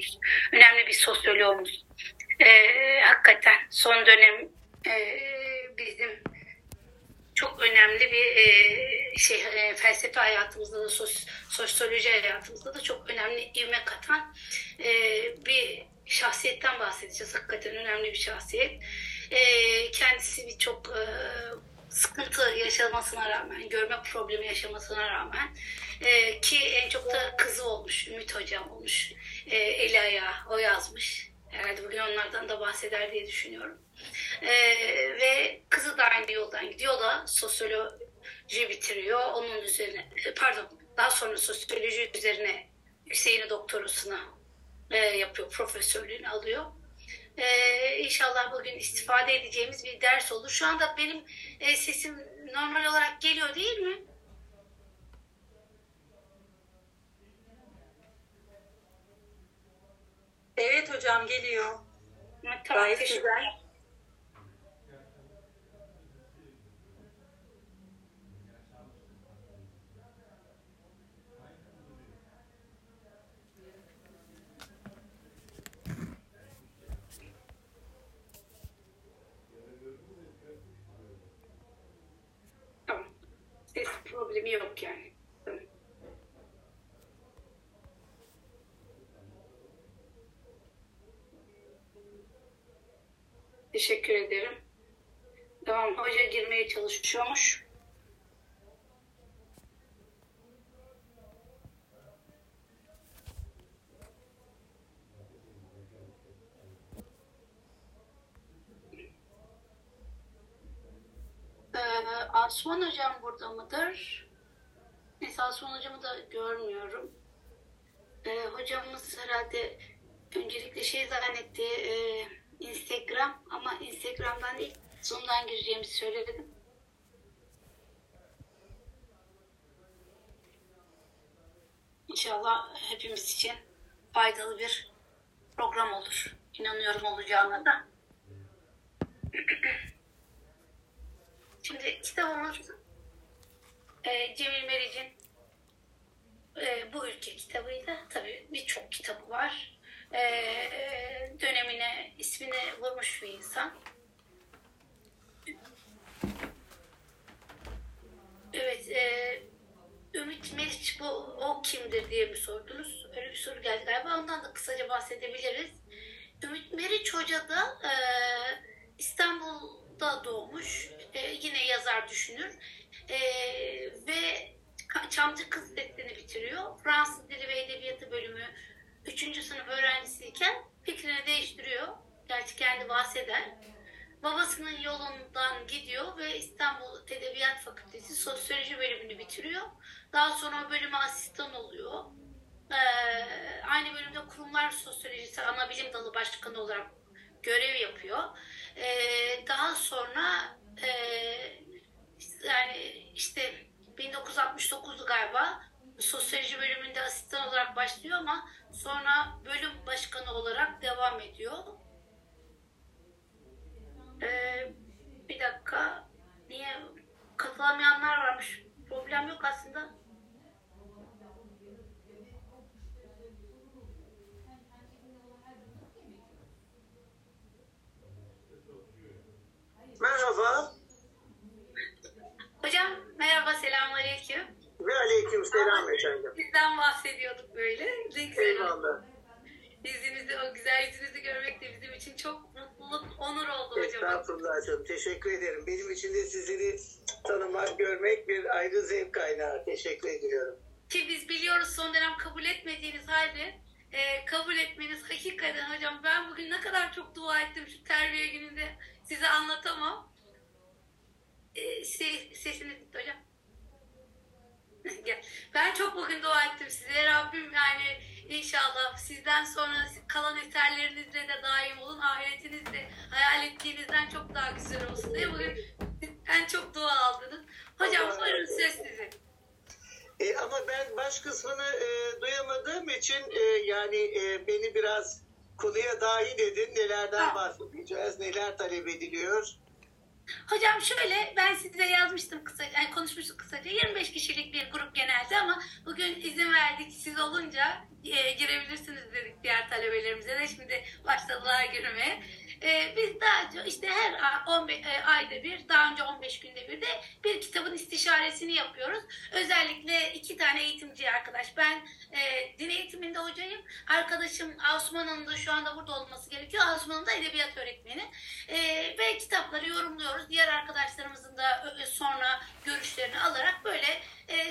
görmüş. Önemli bir sosyoloğumuz. Hakikaten son dönem bizim çok önemli bir felsefe hayatımızda da, sosyoloji hayatımızda da çok önemli ivme katan bir şahsiyetten bahsedeceğiz. Hakikaten önemli bir şahsiyet. Kendisi birçok sıkıntı yaşamasına rağmen, görme problemi yaşamasına rağmen ki en çok da kızı olmuş, Ümit Hocam olmuş. Eli ayağı o yazmış. Herhalde bugün onlardan da bahseder diye düşünüyorum. Ve kızı da aynı yoldan gidiyor da sosyoloji bitiriyor. Onun üzerine, daha sonra sosyoloji üzerine yükseğini doktorasına yapıyor, profesörlüğünü alıyor. İnşallah bugün istifade edeceğimiz bir ders olur. Şu anda benim sesim normal olarak geliyor değil mi? Evet hocam, geliyor. Tamam, gayet güzel. Tamam. Ses problemi yok yani. Teşekkür ederim. Tamam, hoca girmeye çalışıyormuş. Asuman Hocam burada mıdır? Neyse, Asuman Hocamı da görmüyorum. Hocamız herhalde öncelikle zannetti... Instagram, ama Instagram'dan değil, Zoom'dan gireceğimizi söyledim. İnşallah hepimiz için faydalı bir program olur. İnanıyorum olacağına da. Şimdi kitabımız Cemil Meriç'in Bu Ülke kitabıydı. Tabii birçok kitabı var. Dönemine ismini vurmuş bir insan. Evet, Ümit Meriç o kimdir diye mi sordunuz? Öyle bir soru geldi galiba. Ondan da kısaca bahsedebiliriz. Ümit Meriç Hoca da İstanbul'da doğmuş. Yine yazar, düşünür. Ve Çamlıkız Lisesi'ni bitiriyor. Fransız Dili ve Edebiyatı bölümü 3. sınıf öğrencisiyken fikrini değiştiriyor. Gerçi kendi bahseder. Babasının yolundan gidiyor ve İstanbul Edebiyat Fakültesi Sosyoloji bölümünü bitiriyor. Daha sonra bölüme asistan oluyor. Aynı bölümde Kurumlar Sosyolojisi ana bilim dalı başkanı olarak görev yapıyor. Daha sonra yani işte 1969'du galiba. Sosyoloji bölümünde asistan olarak başlıyor ama sonra bölüm başkanı olarak devam ediyor. Bir dakika. Niye? Katılamayanlar varmış. Problem yok aslında. Merhaba. Hocam merhaba, selamünaleyküm. Ve aleykümselam efendim. Bizden bahsediyorduk böyle. Eyvallah. Yüzünüzü, o güzel yüzünüzü görmek de bizim için çok mutluluk, onur oldu hocam. Estağfurullah canım. Teşekkür ederim. Benim için de sizleri tanımak, görmek bir ayrı zevk kaynağı. Teşekkür ediyorum. Ki biz biliyoruz son dönem kabul etmediğiniz halde kabul etmeniz hakikaten hocam. Ben bugün ne kadar çok dua ettim şu terbiye gününde, size anlatamam. Sesini tuttu hocam. Ben çok bugün dua ettim size. Rabbim yani inşallah sizden sonra kalan eserlerinizle de daim olun. Ahiretiniz de hayal ettiğinizden çok daha güzel olsun diye bugün en çok dua aldınız. Hocam sorun söz size. Ama ben baş kısmını duyamadığım için beni biraz konuya dahil edin. Nelerden bahsedeceğiz, neler talep ediliyor? Hocam şöyle, ben size yazmıştım kısaca, konuşmuştuk kısaca, 25 kişilik bir grup genelde ama bugün izin verdik, siz olunca girebilirsiniz dedik diğer talebe. tecrübelerimize de şimdi başladılar girmeye. Biz daha önce işte her ayda bir, daha önce 15 günde bir de bir kitabın istişaresini yapıyoruz. Özellikle 2 tane eğitimci arkadaş. Ben din eğitiminde hocayım. Arkadaşım Asuman Hanım da şu anda burada olması gerekiyor. Asuman Hanım da edebiyat öğretmeni. Ve kitapları yorumluyoruz. Diğer arkadaşlarımızın da sonra görüşlerini alarak böyle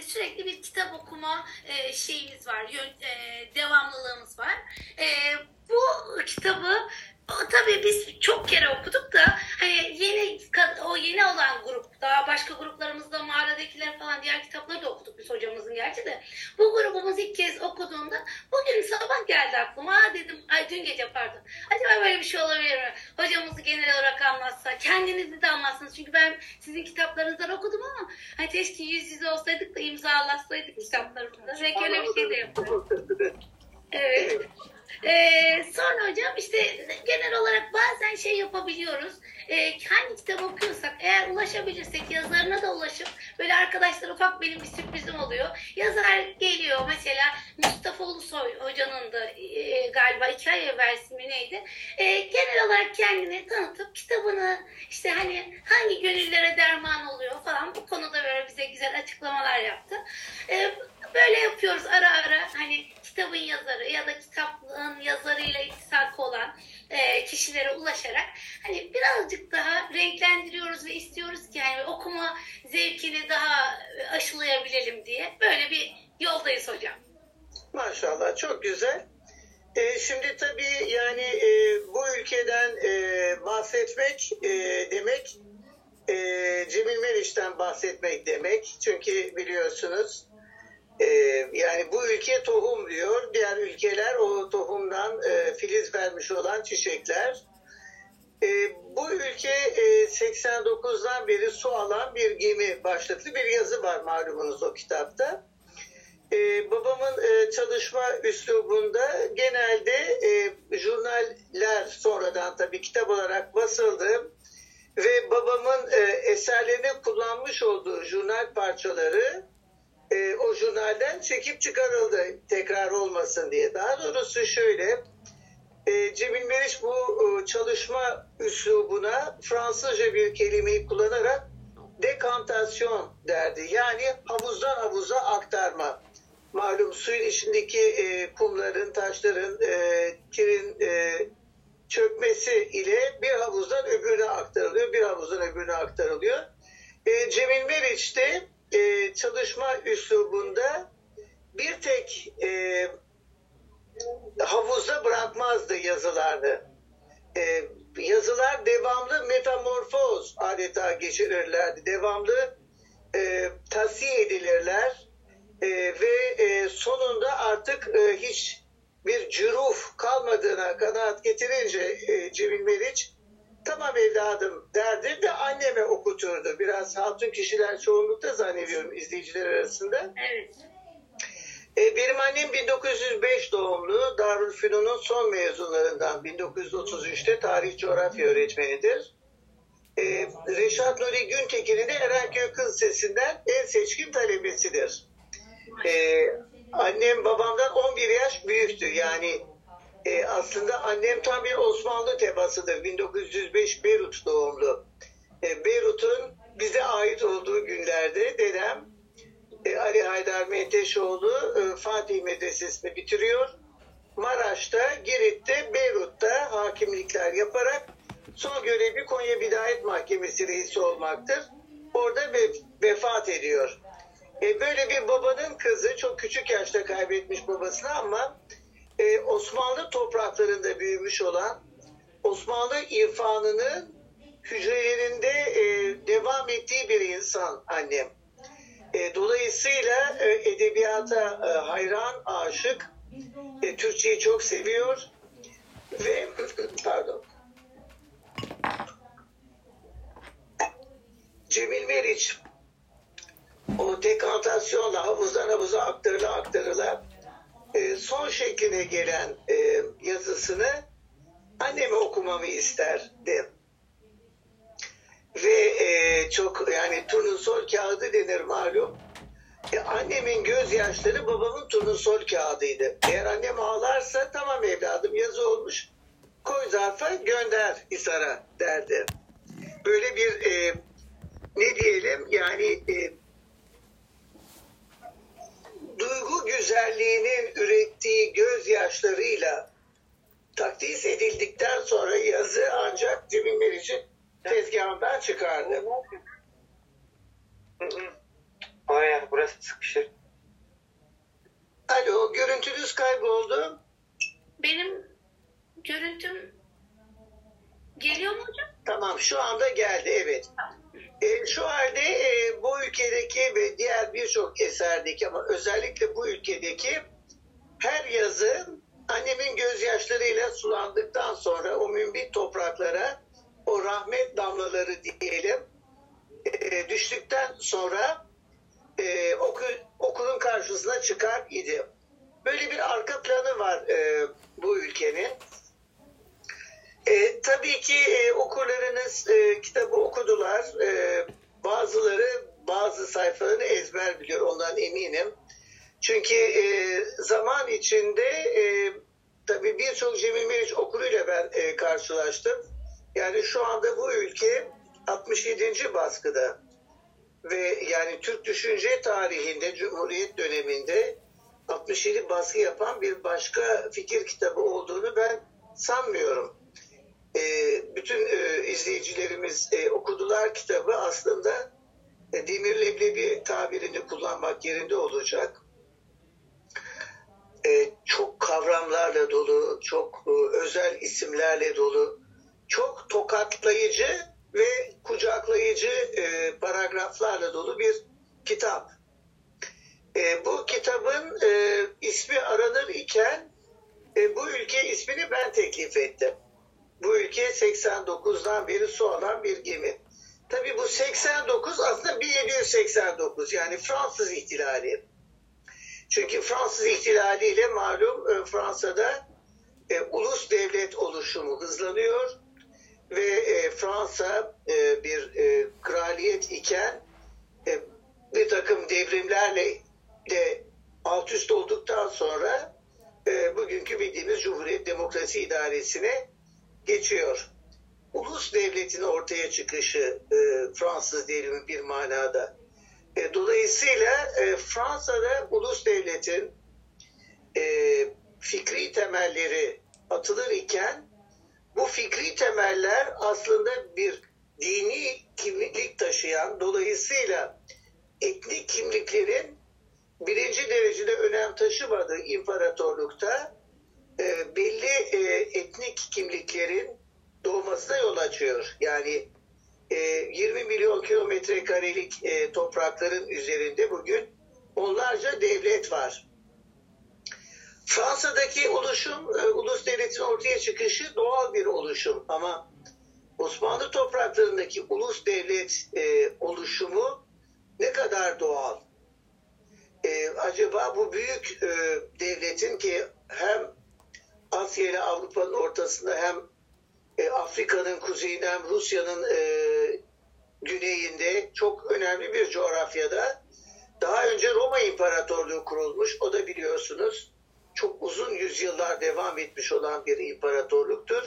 sürekli bir kitap okuma şeyimiz var. Devamlılığımız var. Bu kitabı tabii biz çok kere okuduk da hani yeni olan grup, daha başka gruplarımızda mağaradakiler falan diğer kitapları da okuduk biz hocamızın gerçi de. Bu grubumuz ilk kez okuduğunda bugün sabah geldi aklıma, dedim dün gece pardon. Acaba böyle bir şey olabilir mi? Hocamızı genel olarak anlatsa, kendinizi de anlatsınız. Çünkü ben sizin kitaplarınızdan okudum ama hani keşke yüz yüze olsaydık da imzalatsaydık kitaplarımızda. Belki öyle bir şey de yapalım. Evet. Sonra hocam işte genel olarak bazen şey yapabiliyoruz, hangi kitap okuyorsak eğer ulaşabilirsek yazarına da ulaşıp böyle arkadaşlar ufak benim bir sürprizim oluyor. Yazar geliyor mesela Mustafa Ulusoy hocanın da galiba 2 ay evvel ismi neydi? Genel olarak kendini tanıtıp kitabını işte hani hangi gönüllere derman oluyor falan bu konuda böyle bize güzel açıklamalar yaptı. Böyle yapıyoruz ara ara hani kitabın yazarı ya da kitabın yazarıyla iltisakı olan kişilere ulaşarak hani birazcık daha renklendiriyoruz ve istiyoruz ki yani okuma zevkini daha aşılayabilelim diye böyle bir yoldayız hocam. Maşallah çok güzel. Şimdi tabii yani bu ülkeden bahsetmek demek Cemil Meriç'ten bahsetmek demek. Çünkü biliyorsunuz yani bu ülke tohum diyor. Diğer ülkeler o tohumdan filiz vermiş olan çiçekler. Bu ülke 89'dan beri su alan bir gemi başlıklı bir yazı var malumunuz o kitapta. Babamın çalışma üslubunda genelde jurnaller sonradan tabii kitap olarak basıldı. Ve babamın eserlerine kullanmış olduğu jurnal parçaları o jurnalden çekip çıkarıldı tekrar olmasın diye. Daha doğrusu şöyle, Cemil Meriç bu çalışma üslubuna Fransızca bir kelimeyi kullanarak dekantasyon derdi. Yani havuzdan havuza aktarma. Malum suyun içindeki kumların, taşların, kirin çökmesi ile bir havuzdan öbürüne aktarılıyor, bir havuzdan öbürüne aktarılıyor. Cemil Meriç de çalışma üslubunda bir tek havuza bırakmazdı yazılarını. Yazılar devamlı metamorfoz adeta geçirirlerdi. Devamlı tavsiye edilirler ve sonunda artık hiç bir cüruf kalmadığına kanaat getirince Cemil Meriç tamam evladım derdi de anneme okuturdu. Biraz hatun kişiler çoğunlukta zannediyorum izleyiciler arasında. Evet. Benim annem 1905 doğumlu, Darülfünun'un son mezunlarından 1933'te tarih coğrafya öğretmenidir. Reşat Nuri Güntekin'in de Erenköy Kız Lisesi'nden en seçkin talebesidir. Annem babamdan 11 yaş büyüktür yani. Aslında annem tam bir Osmanlı tebasıdır. 1905 Beyrut doğumlu. Beyrut'un bize ait olduğu günlerde dedem Ali Haydar Menteşoğlu Fatih Medresesi'ni bitiriyor. Maraş'ta, Girit'te, Beyrut'ta hakimlikler yaparak son görevi Konya Bidayet Mahkemesi reisi olmaktır. Orada vefat ediyor. Böyle bir babanın kızı çok küçük yaşta kaybetmiş babasını ama Osmanlı topraklarında büyümüş olan, Osmanlı irfanının hücrelerinde devam ettiği bir insan annem. Dolayısıyla edebiyata hayran, aşık, Türkçeyi çok seviyor ve pardon, Cemil Meriç o dekantasyonla havuzdan havuza aktarıla son şekline gelen yazısını anneme okumamı isterdi. Ve çok yani turnusol kağıdı denir malum. Annemin gözyaşları babamın turnusol kağıdıydı. Eğer annem ağlarsa tamam evladım yazı olmuş, koy zarfa gönder Hisar'a derdi. Böyle bir ne diyelim yani duygu güzelliğinin ürettiği gözyaşlarıyla takdis edildikten sonra yazı ancak Cemil Meriç'in tezgahından çıkardı. Ay, burası sıkışır. Alo, görüntünüz kayboldu. Benim görüntüm geliyor mu hocam? Tamam, şu anda geldi, evet. Şu halde bu ülkedeki ve diğer birçok eserdeki ama özellikle bu ülkedeki her yazı annemin gözyaşlarıyla sulandıktan sonra o münbit topraklara o rahmet damlaları diyelim düştükten sonra okulun karşısına çıkar idi. Böyle bir arka planı var bu ülkenin. Tabii ki okurlarınız kitabı okudular. Bazıları bazı sayfalarını ezber biliyor, ondan eminim. Çünkü zaman içinde tabii birçok Cemil Meriç okuruyla ben karşılaştım. Yani şu anda bu ülke 67. baskıda. Ve yani Türk düşünce tarihinde, Cumhuriyet döneminde 67 baskı yapan bir başka fikir kitabı olduğunu ben sanmıyorum. Bütün izleyicilerimiz okudular kitabı. Aslında demir leblebi tabirini kullanmak yerinde olacak. Çok kavramlarla dolu, çok özel isimlerle dolu, çok tokatlayıcı ve kucaklayıcı paragraflarla dolu bir kitap. Bu kitabın ismi aranır iken bu ülke ismini ben teklif ettim. Bu ülke 89'dan beri su alan bir gemi. Tabii bu 89 aslında 1789 yani Fransız İhtilali. Çünkü Fransız İhtilali ile malum Fransa'da ulus devlet oluşumu hızlanıyor. Ve Fransa bir kraliyet iken bir takım devrimlerle de alt üst olduktan sonra bugünkü bildiğimiz Cumhuriyet Demokrasi İdaresi'ne geçiyor. Ulus devletin ortaya çıkışı Fransız devrimi bir manada. Dolayısıyla Fransa'da ulus devletin fikri temelleri atılır iken bu fikri temeller aslında bir dini kimlik taşıyan, dolayısıyla etnik kimliklerin birinci derecede önem taşımadığı imparatorlukta belli etnik kimliklerin doğmasına yol açıyor. Yani 20 milyon kilometre karelik toprakların üzerinde bugün onlarca devlet var. Fransa'daki oluşum, ulus devletin ortaya çıkışı doğal bir oluşum ama Osmanlı topraklarındaki ulus devlet oluşumu ne kadar doğal? Acaba bu büyük devletin ki hem Asya ile Avrupa'nın ortasında hem Afrika'nın kuzeyinde hem Rusya'nın güneyinde çok önemli bir coğrafyada daha önce Roma İmparatorluğu kurulmuş, o da biliyorsunuz çok uzun yüzyıllar devam etmiş olan bir imparatorluktur.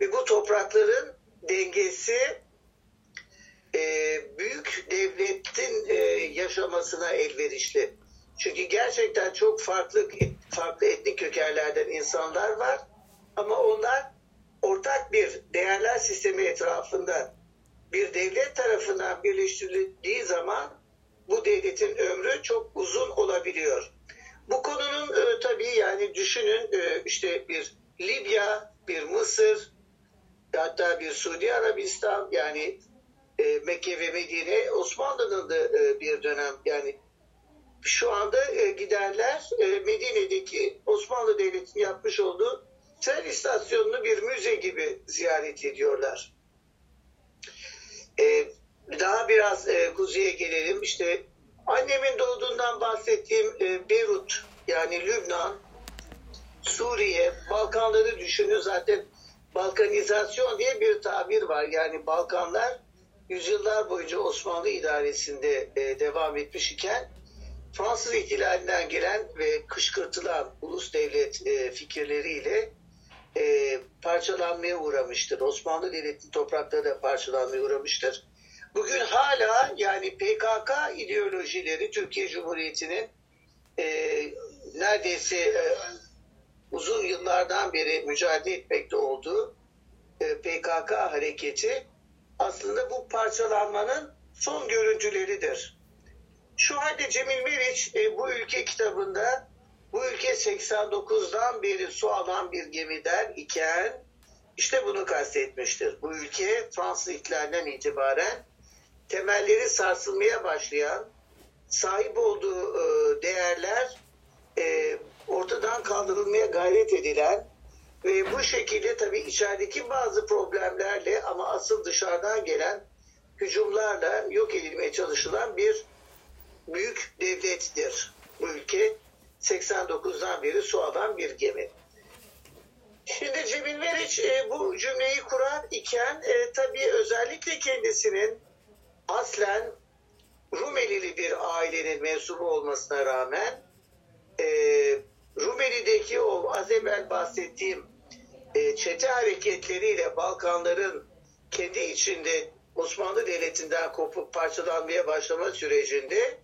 Ve bu toprakların dengesi büyük devletin yaşamasına elverişli. Çünkü gerçekten çok farklı etnik kökenlerden insanlar var. Ama onlar ortak bir değerler sistemi etrafında bir devlet tarafından birleştirildiği zaman bu devletin ömrü çok uzun olabiliyor. Bu konunun tabii yani düşünün işte bir Libya, bir Mısır, hatta bir Suudi Arabistan yani Mekke ve Medine Osmanlı'nın da bir dönem yani şu anda giderler Medine'deki Osmanlı Devleti'nin yapmış olduğu tren istasyonunu bir müze gibi ziyaret ediyorlar. Daha biraz kuzeye gelelim işte. Annemin doğduğundan bahsettiğim Beyrut yani Lübnan, Suriye, Balkanları düşünün zaten Balkanizasyon diye bir tabir var. Yani Balkanlar yüzyıllar boyunca Osmanlı idaresinde devam etmiş iken Fransız ihtilalinden gelen ve kışkırtılan ulus devlet fikirleriyle parçalanmaya uğramıştır. Osmanlı Devleti'nin toprakları da parçalanmaya uğramıştır. Bugün hala yani PKK ideolojileri Türkiye Cumhuriyeti'nin neredeyse uzun yıllardan beri mücadele etmekte olduğu PKK hareketi aslında bu parçalanmanın son görüntüleridir. Şu halde Cemil Meriç bu ülke kitabında bu ülke 89'dan beri su alan bir gemiden iken işte bunu kastetmiştir. Bu ülke Fransız ihtilalinden itibaren temelleri sarsılmaya başlayan, sahip olduğu değerler ortadan kaldırılmaya gayret edilen ve bu şekilde tabii içerideki bazı problemlerle ama asıl dışarıdan gelen hücumlarla yok edilmeye çalışılan bir büyük devlettir. Bu ülke 89'dan beri su alan bir gemi. Şimdi Cemil Meriç bu cümleyi kuran iken tabii özellikle kendisinin aslen Rumelili bir ailenin mensubu olmasına rağmen Rumeli'deki o az evvel bahsettiğim çete hareketleriyle Balkanların kendi içinde Osmanlı Devleti'nden kopup parçalanmaya başlama sürecinde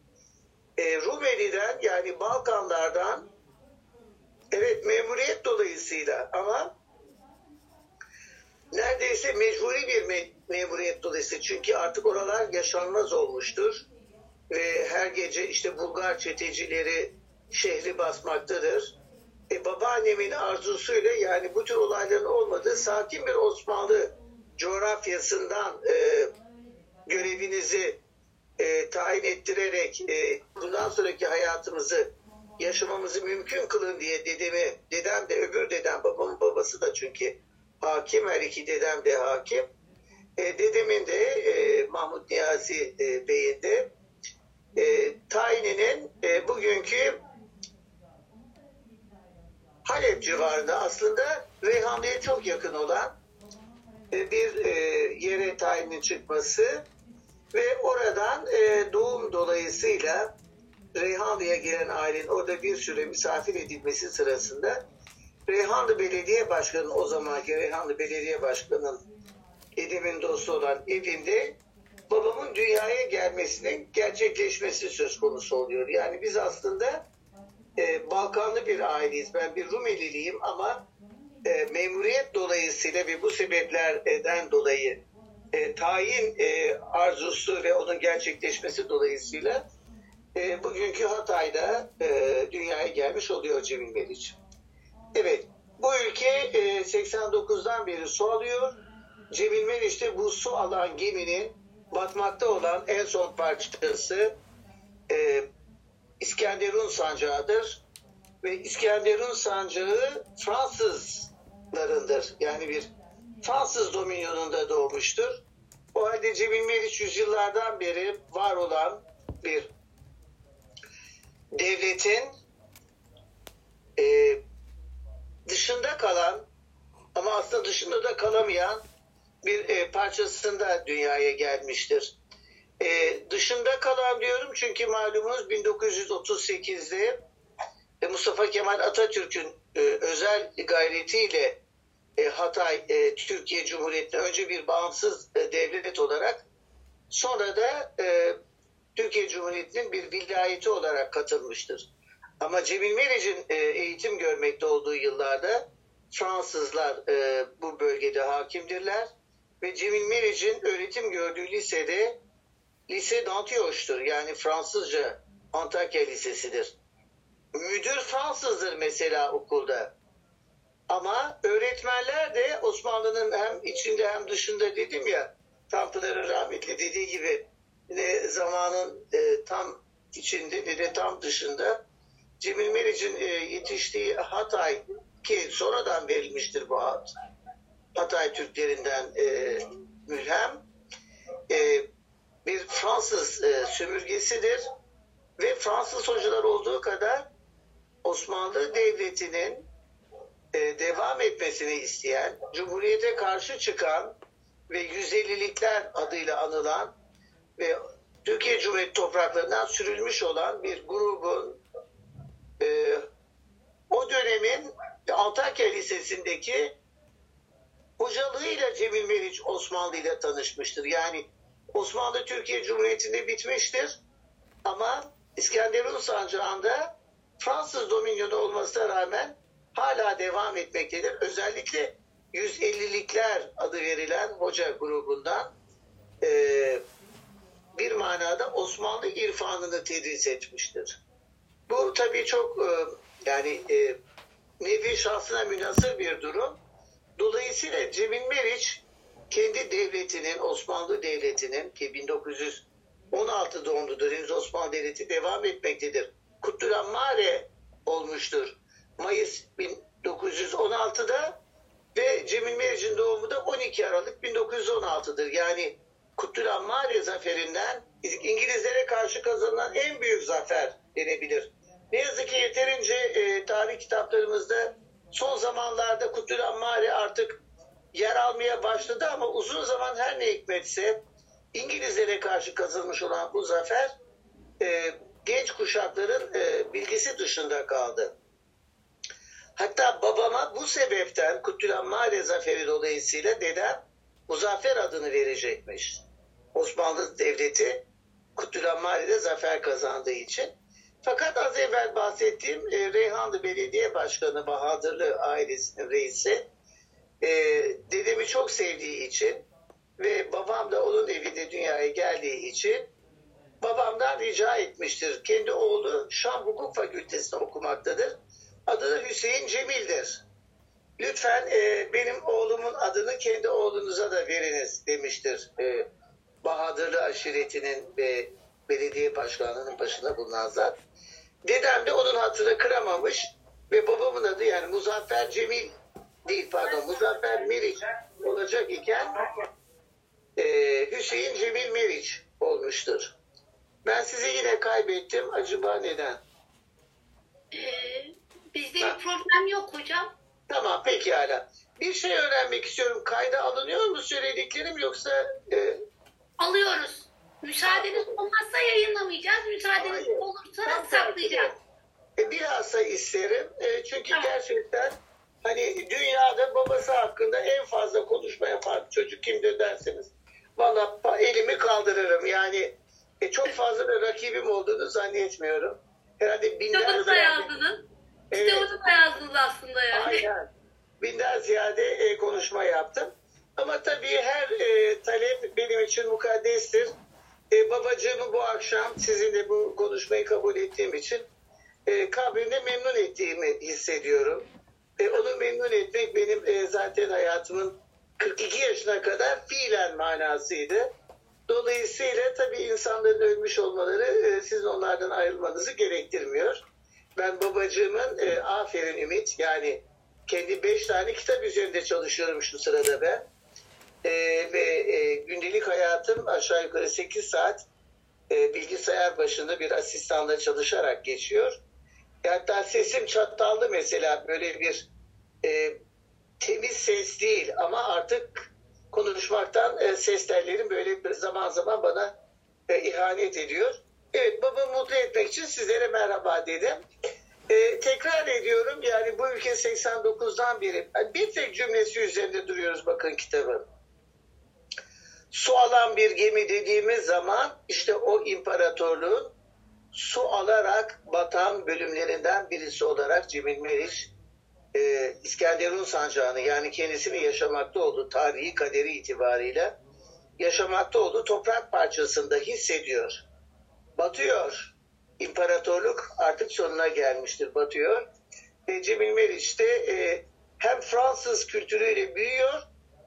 Rumeli'den yani Balkanlardan evet memuriyet dolayısıyla ama neredeyse mecburi bir memuriyet dolayısıyla çünkü artık oralar yaşanmaz olmuştur ve her gece işte Bulgar çetecileri şehri basmaktadır. Babaannemin arzusuyla yani bu tür olayların olmadığı sakin bir Osmanlı coğrafyasından görevinizi tayin ettirerek bundan sonraki hayatımızı yaşamamızı mümkün kılın diye dedem de öbür dedem babamın babası da çünkü hakim her iki dedem de hakim. Dedemin de Mahmut Niyazi Bey'in de tayininin bugünkü Halep civarında aslında Reyhanlı'ya çok yakın olan bir yere tayinin çıkması ve oradan doğum dolayısıyla Reyhanlı'ya gelen ailenin orada bir süre misafir edilmesi sırasında Reyhanlı Belediye Başkanı o zamanki Reyhanlı Belediye Başkanı'nın dedemin dostu olan evinde babamın dünyaya gelmesinin gerçekleşmesi söz konusu oluyor. Yani biz aslında Balkanlı bir aileyiz. Ben bir Rumeliliyim ama memuriyet dolayısıyla ve bu sebeplerden dolayı tayin arzusu ve onun gerçekleşmesi dolayısıyla bugünkü Hatay'da dünyaya gelmiş oluyor Cemil Meriç. Evet, bu ülke 89'dan beri su alıyor. Cemil Meriç de bu su alan geminin batmakta olan en son parçası İskenderun Sancağı'dır. Ve İskenderun Sancağı Fransızlarındır. Yani bir Fransız dominyonunda doğmuştur. O halde Cemil Meriç yüzyıllardan beri var olan bir devletin dışında kalan ama aslında dışında da kalamayan bir parçasında dünyaya gelmiştir. Dışında kalan diyorum çünkü malumunuz 1938'de Mustafa Kemal Atatürk'ün özel gayretiyle Hatay Türkiye Cumhuriyeti'ne önce bir bağımsız devlet olarak sonra da Türkiye Cumhuriyeti'nin bir vilayeti olarak katılmıştır. Ama Cemil Meriç'in eğitim görmekte olduğu yıllarda Fransızlar bu bölgede hakimdirler. Ve Cemil Meriç'in öğretim gördüğü lisede Lise d'Antioche'tur. Yani Fransızca Antakya Lisesi'dir. Müdür Fransızdır mesela okulda. Ama öğretmenler de Osmanlı'nın hem içinde hem dışında dedim ya Tanpınar'ın rahmetli dediği gibi ne zamanın tam içinde ne de tam dışında Cemil Meriç'in yetiştiği Hatay ki sonradan verilmiştir bu ad. Hatay Türklerinden mülhem bir Fransız sömürgesidir ve Fransız hocalar olduğu kadar Osmanlı Devleti'nin devam etmesini isteyen, Cumhuriyete karşı çıkan ve 150'likler adıyla anılan ve Türkiye Cumhuriyeti topraklarından sürülmüş olan bir grubun o dönemin Antakya Lisesi'ndeki hocalığıyla Cemil Meriç Osmanlı ile tanışmıştır. Yani Osmanlı Türkiye Cumhuriyeti'nde bitmiştir ama İskenderun Sancağı'nda Fransız dominyonu olmasına rağmen hala devam etmektedir. Özellikle 150'likler adı verilen hoca grubundan bir manada Osmanlı irfanını tedris etmiştir. Bu tabii çok nevi şahsına münhasır bir durum. Dolayısıyla Cemil Meriç kendi devletinin, Osmanlı Devleti'nin ki 1916 doğumludur, henüz Osmanlı Devleti devam etmektedir. Kutlulanmare olmuştur Mayıs 1916'da ve Cemil Meriç'in doğumu da 12 Aralık 1916'dır. Yani Kutlulanmare zaferinden İngilizlere karşı kazanılan en büyük zafer denebilir. Ne yazık ki yeterince tarih kitaplarımızda son zamanlarda Kutlulanmare artık yer almaya başladı ama uzun zaman her ne hikmetse İngilizlere karşı kazanmış olan bu zafer genç kuşakların bilgisi dışında kaldı. Hatta babama bu sebepten Kutlulanmare zaferi dolayısıyla dedem Muzaffer adını verecekmiş. Osmanlı Devleti Kutlulanmare'de zafer kazandığı için. Fakat az evvel bahsettiğim Reyhanlı Belediye Başkanı Bahadırlı ailesinin reisi dedemi çok sevdiği için ve babam da onun evinde dünyaya geldiği için babamdan rica etmiştir. Kendi oğlu Şam Hukuk Fakültesi'nde okumaktadır. Adı da Hüseyin Cemil'dir. Lütfen benim oğlumun adını kendi oğlunuza da veriniz demiştir. Bahadırlı aşiretinin ve belediye başkanlığının başında bulunan zat. Dedem de onun hatırını kıramamış ve babamın adı yani Muzaffer Cemil değil pardon Muzaffer Meriç olacak iken Hüseyin Cemil Meriç olmuştur. Ben sizi yine kaybettim. Acaba neden? Bizde bir problem yok hocam. Tamam pekala. Bir şey öğrenmek istiyorum. Kayda alınıyor mu söylediklerim yoksa? Alıyoruz. Müsaadeniz olmazsa yayınlamayacağız. Müsaadeniz olursa saklayacağız. Bilhassa isterim. Çünkü tamam. Gerçekten hani dünyada babası hakkında en fazla konuşma yapan çocuk kimdir derseniz vallahi elimi kaldırırım. Yani çok fazla da rakibim olduğunu zannetmiyorum. Herhalde binler ziyade. Evet. İşte onu da yazdınız aslında yani. Aynen. Binden ziyade konuşma yaptım. Ama tabii her talep benim için mukaddestir. Babacığımı bu akşam sizinle bu konuşmayı kabul ettiğim için kabrinde memnun ettiğimi hissediyorum. Onu memnun etmek benim zaten hayatımın 42 yaşına kadar fiilen manasıydı. Dolayısıyla tabii insanların ölmüş olmaları sizin onlardan ayrılmanızı gerektirmiyor. Ben babacığımın aferin Ümit yani kendi 5 tane kitap üzerinde çalışıyorum şu sırada ben. Gündelik hayatım aşağı yukarı 8 saat bilgisayar başında bir asistanla çalışarak geçiyor. Hatta sesim çatallı mesela böyle bir temiz ses değil ama artık konuşmaktan ses tellerim böyle bir zaman zaman bana ihanet ediyor. Evet babamı mutlu etmek için sizlere merhaba dedim. Tekrar ediyorum yani bu ülke 89'dan beri bir tek cümlesi üzerinde duruyoruz bakın kitabın. Su alan bir gemi dediğimiz zaman işte o imparatorluğun su alarak batan bölümlerinden birisi olarak Cemil Meriç İskenderun Sancağı'nı yani kendisini yaşamakta olduğu tarihi kaderi itibariyle yaşamakta olduğu toprak parçasında hissediyor. Batıyor. İmparatorluk artık sonuna gelmiştir, batıyor. Cemil Meriç de hem Fransız kültürüyle büyüyor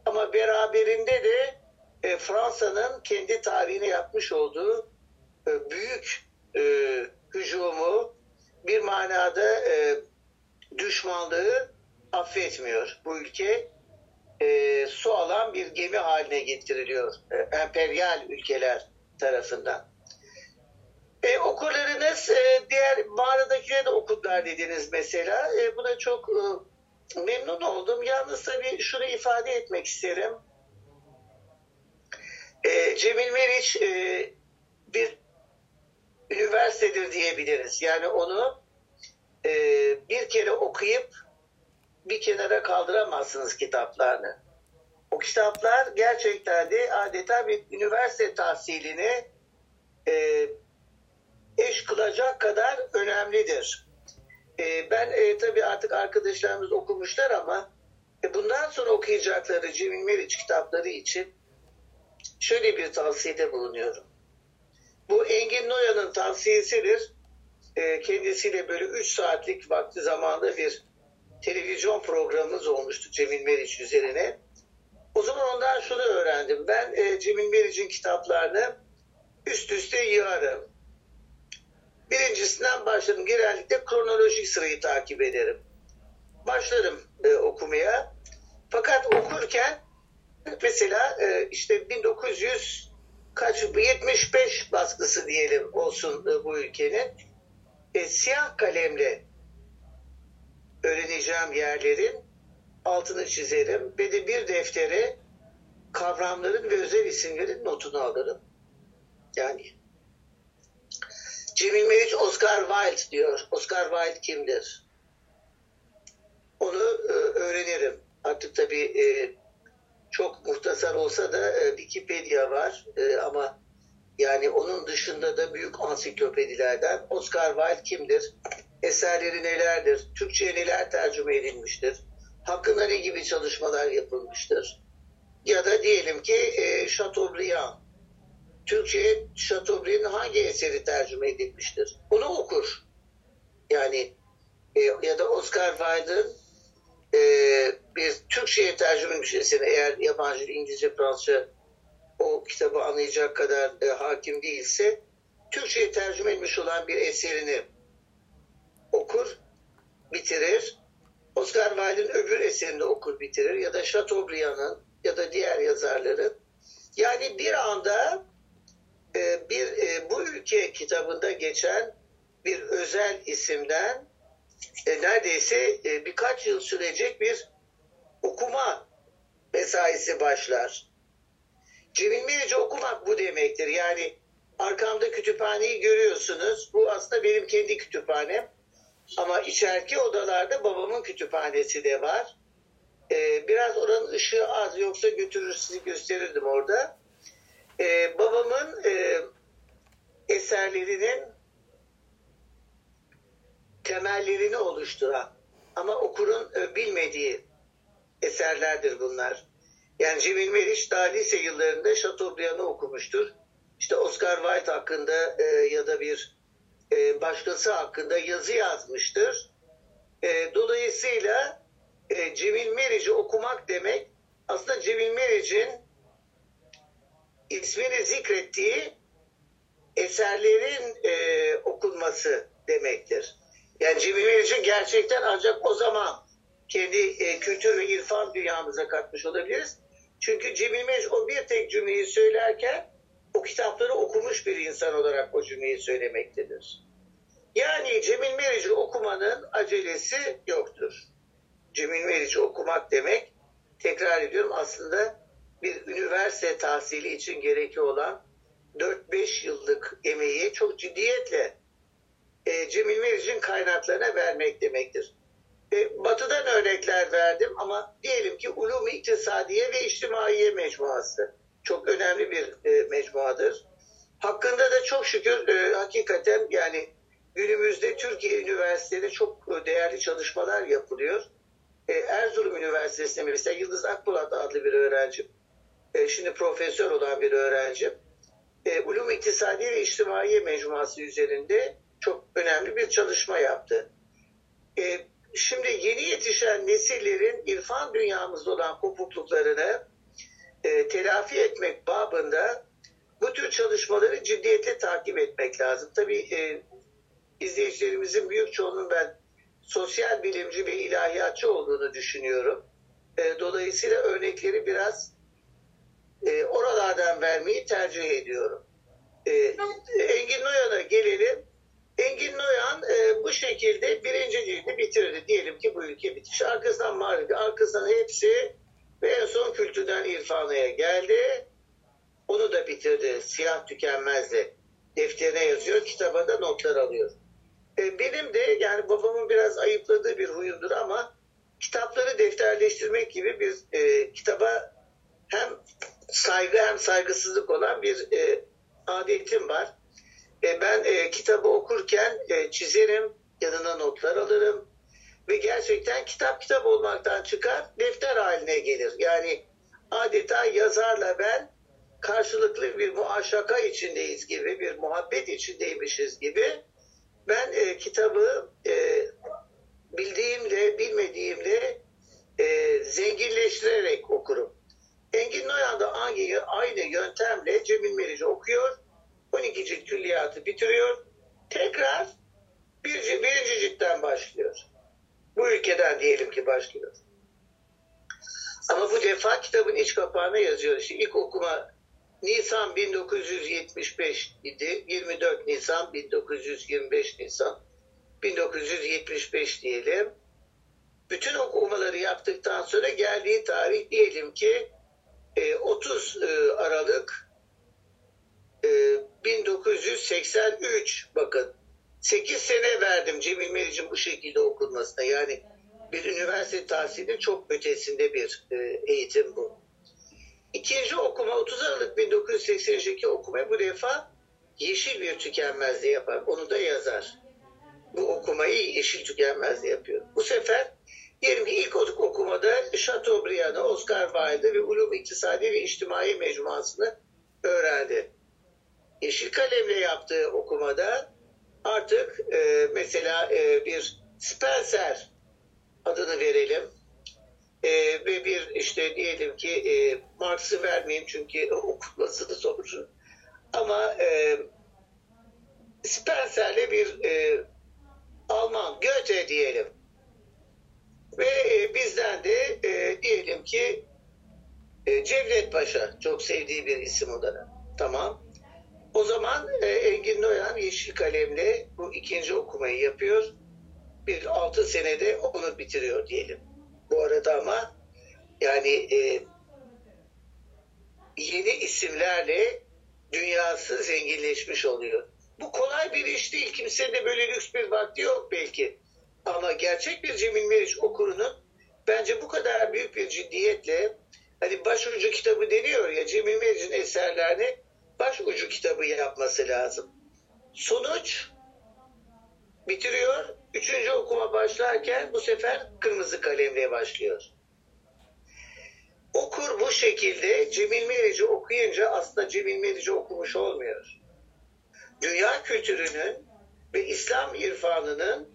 ama beraberinde de Fransa'nın kendi tarihine yapmış olduğu büyük hücumu, bir manada düşmanlığı affetmiyor. Bu ülke su alan bir gemi haline getiriliyor emperyal ülkeler tarafından. Okurlarınız diğer mağaradakilere de okudular dediniz mesela. Buna çok memnun oldum. Yalnız tabii şunu ifade etmek isterim. Cemil Meriç bir üniversitedir diyebiliriz. Yani onu bir kere okuyup bir kenara kaldıramazsınız kitaplarını. O kitaplar gerçekten de adeta bir üniversite tahsilini eş kılacak kadar önemlidir. Ben tabii artık arkadaşlarımız okumuşlar ama bundan sonra okuyacakları Cemil Meriç kitapları için şöyle bir tavsiyede bulunuyorum. Bu Engin Noyan'ın tavsiyesidir. Kendisiyle böyle 3 saatlik vakti zamanda bir televizyon programımız olmuştu Cemil Meriç üzerine. O zaman ondan şunu öğrendim. Ben Cemil Meriç'in kitaplarını üst üste yığarım. Birincisinden başladım. Genellikle kronolojik sırayı takip ederim. Başlarım okumaya. Fakat okurken mesela işte 1975 baskısı diyelim olsun bu ülkenin. Siyah kalemle öğreneceğim yerlerin altını çizerim ve de bir deftere kavramların ve özel isimlerin notunu alırım. Yani Cemil Meriç Oscar Wilde diyor. Oscar Wilde kimdir? Onu öğrenirim. Artık tabii çok muhtasar olsa da Wikipedia var ama yani onun dışında da büyük ansiklopedilerden Oscar Wilde kimdir? Eserleri nelerdir? Türkçe'ye neler tercüme edilmiştir? Hakkında ne gibi çalışmalar yapılmıştır? Ya da diyelim ki Chateaubriand. Türkçe'ye Chateaubriand'ın hangi eseri tercüme edilmiştir? Onu okur. Yani ya da Oscar Wilde'ın bir Türkçe'ye tercüme edilmiş eseri, eğer yabancı, İngilizce, Fransızca o kitabı anlayacak kadar hakim değilse Türkçe'ye tercüme edilmiş olan bir eserini okur, bitirir. Oscar Wilde'ın öbür eserini okur, bitirir. Ya da Chateaubriand'ın ya da diğer yazarların. Yani bir anda bu ülke kitabında geçen bir özel isimden neredeyse birkaç yıl sürecek bir okuma mesaisi başlar. Cemil Meriç'i okumak bu demektir. Yani arkamda kütüphaneyi görüyorsunuz. Bu aslında benim kendi kütüphanem. Ama içerki odalarda babamın kütüphanesi de var. Biraz oranın ışığı az, yoksa götürür sizi gösterirdim orada. Babamın eserlerinin temellerini oluşturan ama okurun bilmediği eserlerdir bunlar. Yani Cemil Meriç daha lise yıllarında Chateaubriand'ı okumuştur. İşte Oscar Wilde hakkında ya da bir başkası hakkında yazı yazmıştır. Dolayısıyla Cemil Meriç'i okumak demek aslında Cemil Meriç'in ismini zikrettiği eserlerin okunması demektir. Yani Cemil Meriç'in gerçekten ancak o zaman kendi kültür ve irfan dünyamıza katmış olabiliriz. Çünkü Cemil Meriç o bir tek cümleyi söylerken o kitapları okumuş bir insan olarak o cümleyi söylemektedir. Yani Cemil Meriç'i okumanın acelesi yoktur. Cemil Meriç'i okumak demek, tekrar ediyorum, aslında bir üniversite tahsili için gerekli olan 4-5 yıllık emeği çok ciddiyetle Cemil Meriç'in kaynaklarına vermek demektir. Batı'dan örnekler verdim ama diyelim ki Ulûm-i İktisadiye ve İçtimaiye mecmuası çok önemli bir mecmuadır. Hakkında da çok şükür hakikaten yani günümüzde Türkiye üniversitelerinde çok değerli çalışmalar yapılıyor. Erzurum Üniversitesi'nde mesela Yıldız Akbulat adlı bir öğrencim, şimdi profesör olan bir öğrencim, Ulûm-i İktisadiye ve İçtimaiye mecmuası üzerinde çok önemli bir çalışma yaptı. Şimdi yeni yetişen nesillerin irfan dünyamızda olan kopukluklarını telafi etmek babında bu tür çalışmaları ciddiyetle takip etmek lazım. Tabii izleyicilerimizin büyük çoğunun ben sosyal bilimci ve ilahiyatçı olduğunu düşünüyorum. Dolayısıyla örnekleri biraz oralardan vermeyi tercih ediyorum. Engin Noyan'a gelelim. Engin Noyan bu şekilde birinci cildi bitirdi. Diyelim ki bu ülke bitişi. Arkasından Maarife, arkasından hepsi ve en son Kültürden İrfana'ya geldi. Onu da bitirdi. Siyah Tükenmez'le defterine yazıyor, kitaba da notlar alıyor. Benim de yani babamın biraz ayıpladığı bir huyumdur ama kitapları defterleştirmek gibi bir kitaba hem saygı hem saygısızlık olan bir adetim var. Ben kitabı okurken çizerim, yanına notlar alırım ve gerçekten kitap olmaktan çıkar, defter haline gelir. Yani adeta yazarla ben karşılıklı bir muaşaka içindeyiz gibi, bir muhabbet içindeymişiz gibi. Ben kitabı bildiğimle, bilmediğimle zenginleştirerek okurum. Engin Noyan da aynı yöntemle Cemil Meriç'i okuyor, 12 cilt külliyatı bitiriyor, tekrar birinci ciltten başlıyor. Bu ülkeden diyelim ki başlıyor. Ama bu defa kitabın iç kapağına yazıyor. İşte ilk okuma Nisan 1975 idi. 24 Nisan 1925 Nisan 1975 diyelim. Bütün okumaları yaptıktan sonra geldiği tarih diyelim ki 30 Aralık 1983. Bakın 8 sene verdim Cemil Meriç'in bu şekilde okunmasına. Yani bir üniversite tahsilinin çok ötesinde bir eğitim bu. İkinci okuma 30 Aralık 1982 okuma bu defa yeşil bir tükenmezliği yapar. Onu da yazar. Bu okumayı yeşil tükenmezliği yapıyor. Bu sefer diyelim ki ilk okumada Chateaubriand'ı, Oscar Wilde'ı ve Ulûm-i İktisadi ve İçtimai Mecmuasını öğrendi. Yeşil kalemle yaptığı okumada artık mesela bir Spencer adını verelim ve bir işte diyelim ki Marx'ı vermeyeyim çünkü okunmasını zor. Ama Spencer'le bir Alman Goethe diyelim ve bizden de diyelim ki Cevdet Paşa, çok sevdiği bir isim olarak. Tamam. O zaman Engin Noyan yeşil kalemle bu ikinci okumayı yapıyor. Bir 6 senede onu bitiriyor diyelim. Bu arada ama yani yeni isimlerle dünyası zenginleşmiş oluyor. Bu kolay bir iş değil. Kimsenin de böyle lüks bir vakti yok belki. Ama gerçek bir Cemil Meriç okurunun bence bu kadar büyük bir ciddiyetle hani başucu kitabı deniyor ya, Cemil Meriç'in eserlerini başucu kitabı yapması lazım. Sonuç bitiriyor. 3. okuma başlarken bu sefer kırmızı kalemle başlıyor. Okur bu şekilde Cemil Meriç'i okuyunca aslında Cemil Meriç'i okumuş olmuyor. Dünya kültürünün ve İslam irfanının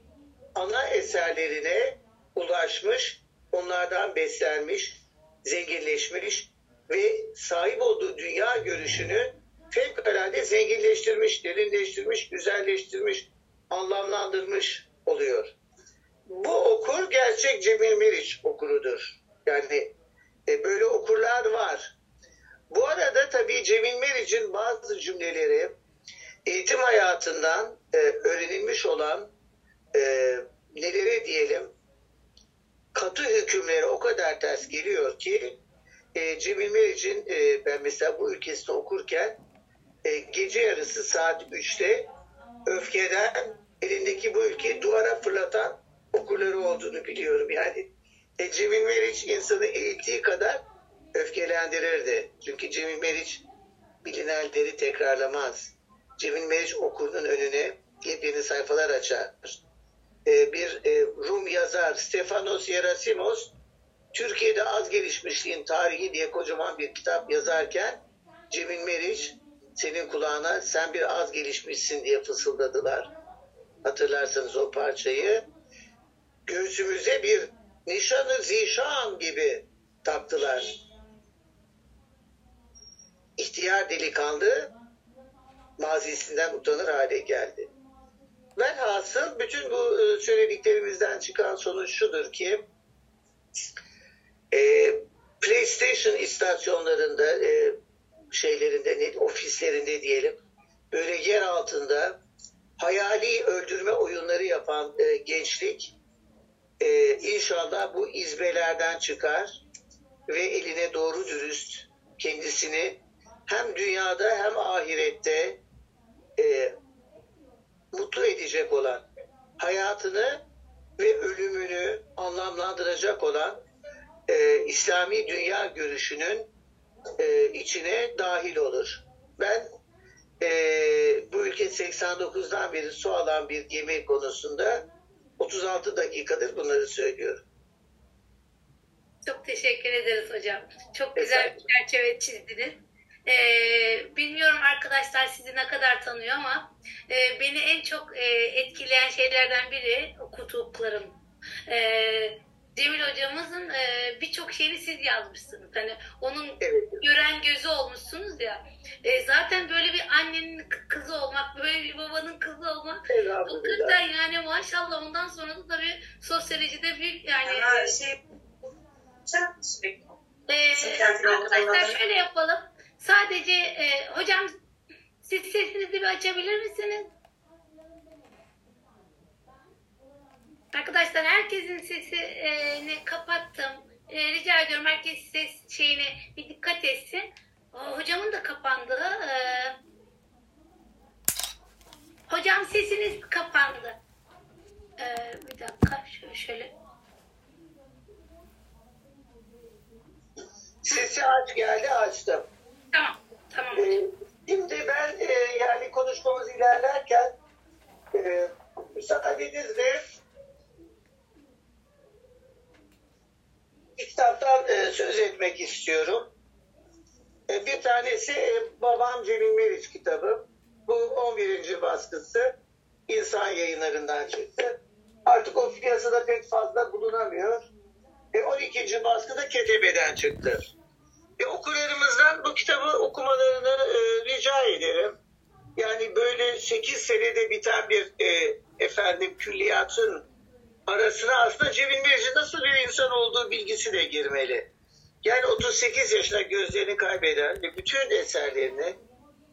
ana eserlerine ulaşmış, onlardan beslenmiş, zenginleşmiş ve sahip olduğu dünya görüşünü fevkalade zenginleştirmiş, derinleştirmiş, güzelleştirmiş, anlamlandırmış oluyor. Bu okur gerçek Cemil Meriç okurudur. Yani böyle okurlar var. Bu arada tabii Cemil Meriç'in bazı cümleleri eğitim hayatından öğrenilmiş olan nelere diyelim katı hükümlere o kadar ters geliyor ki Cemil Meriç'in ben mesela bu ülkesini okurken gece yarısı saat 3'te öfkeden elindeki bu ülkeyi duvara fırlatan okurları olduğunu biliyorum. Yani Cemil Meriç insanı eğittiği kadar öfkelendirirdi. Çünkü Cemil Meriç bilinenleri tekrarlamaz. Cemil Meriç okurunun önüne yepyeni sayfalar açar. Bir Rum yazar Stefanos Gerasimos Türkiye'de az gelişmişliğin tarihi diye kocaman bir kitap yazarken Cemil Meriç senin kulağına sen bir az gelişmişsin diye fısıldadılar. Hatırlarsanız o parçayı. Göğsümüze bir nişanı zişan gibi taktılar. İhtiyar delikanlı mazisinden utanır hale geldi. Velhasıl bütün bu söylediklerimizden çıkan sonuç şudur ki PlayStation istasyonlarında şeylerinde, ofislerinde diyelim böyle yer altında hayali öldürme oyunları yapan gençlik inşallah bu izbelerden çıkar ve eline doğru dürüst kendisini hem dünyada hem ahirette mutlu edecek olan, hayatını ve ölümünü anlamlandıracak olan İslami dünya görüşünün içine dahil olur. Ben bu ülke 89'dan beri su alan bir gemi konusunda 36 dakikadır bunları söylüyorum. Çok teşekkür ederiz hocam. Çok güzel bir çerçeve çizdiniz. Bilmiyorum arkadaşlar sizi ne kadar tanıyor ama beni en çok etkileyen şeylerden biri okuduklarım. Cemil hocamızın birçok şeyini siz yazmışsınız. Hani onun gören gözü olmuşsunuz ya. Zaten böyle bir annenin kızı olmak, böyle bir babanın kızı olmak. Hakikaten yani maşallah ondan sonra da tabii sosyolojide büyük yani. Arkadaşlar şöyle yapalım. Sadece hocam siz sesinizi bir açabilir misiniz? Arkadaşlar herkesin sesini kapattım. Rica ediyorum herkes ses şeyine bir dikkat etsin. Hocamın da kapandı. Hocam sesiniz kapandı. Bir dakika şöyle. Sesi aç geldi, açtım. Tamam, tamam. Şimdi ben yani konuşmamız ilerlerken müsaadenizle kitaptan söz etmek istiyorum. Bir tanesi Babam Cemil Meriç kitabı. Bu 11. baskısı İnsan Yayınları'ndan çıktı. Artık o piyasada pek fazla bulunamıyor. 12. baskıda Ketebe'den çıktı. Okurlarımızdan bu kitabı okumalarını rica ederim. Yani böyle 8 senede biten bir külliyatın arasına aslında Cemil Meriç'in nasıl bir insan olduğu bilgisi de girmeli. Yani 38 yaşına gözlerini kaybeden ve bütün eserlerini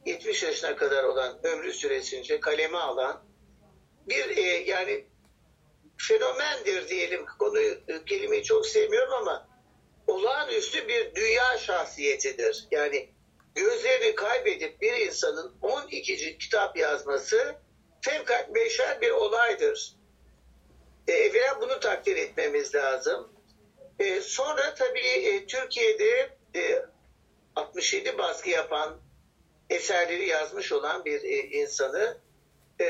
70 yaşına kadar olan ömrü süresince kaleme alan bir yani fenomendir diyelim. Konuyu, kelimeyi çok sevmiyorum ama olağanüstü bir dünya şahsiyetidir. Yani gözlerini kaybedip bir insanın 12. kitap yazması fevkat meşer bir olaydır. Evvela bunu takdir etmemiz lazım. Sonra tabii Türkiye'de 67 baskı yapan eserleri yazmış olan bir insanı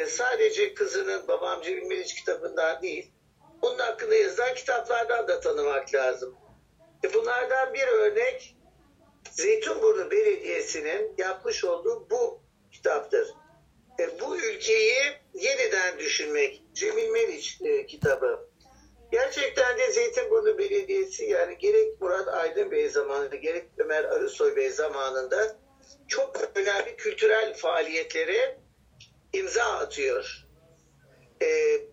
sadece kızının Babam Cemil Meriç kitabından değil, onun hakkında yazılan kitaplardan da tanımak lazım. Bunlardan bir örnek Zeytinburnu Belediyesi'nin yapmış olduğu bu kitaptır. Bu ülkeyi yeniden düşünmek, Cemil Meriç kitabı. Gerçekten de Zeytinburnu Belediyesi yani gerek Murat Aydın Bey zamanında gerek Ömer Arısoy Bey zamanında çok önemli kültürel faaliyetlere imza atıyor.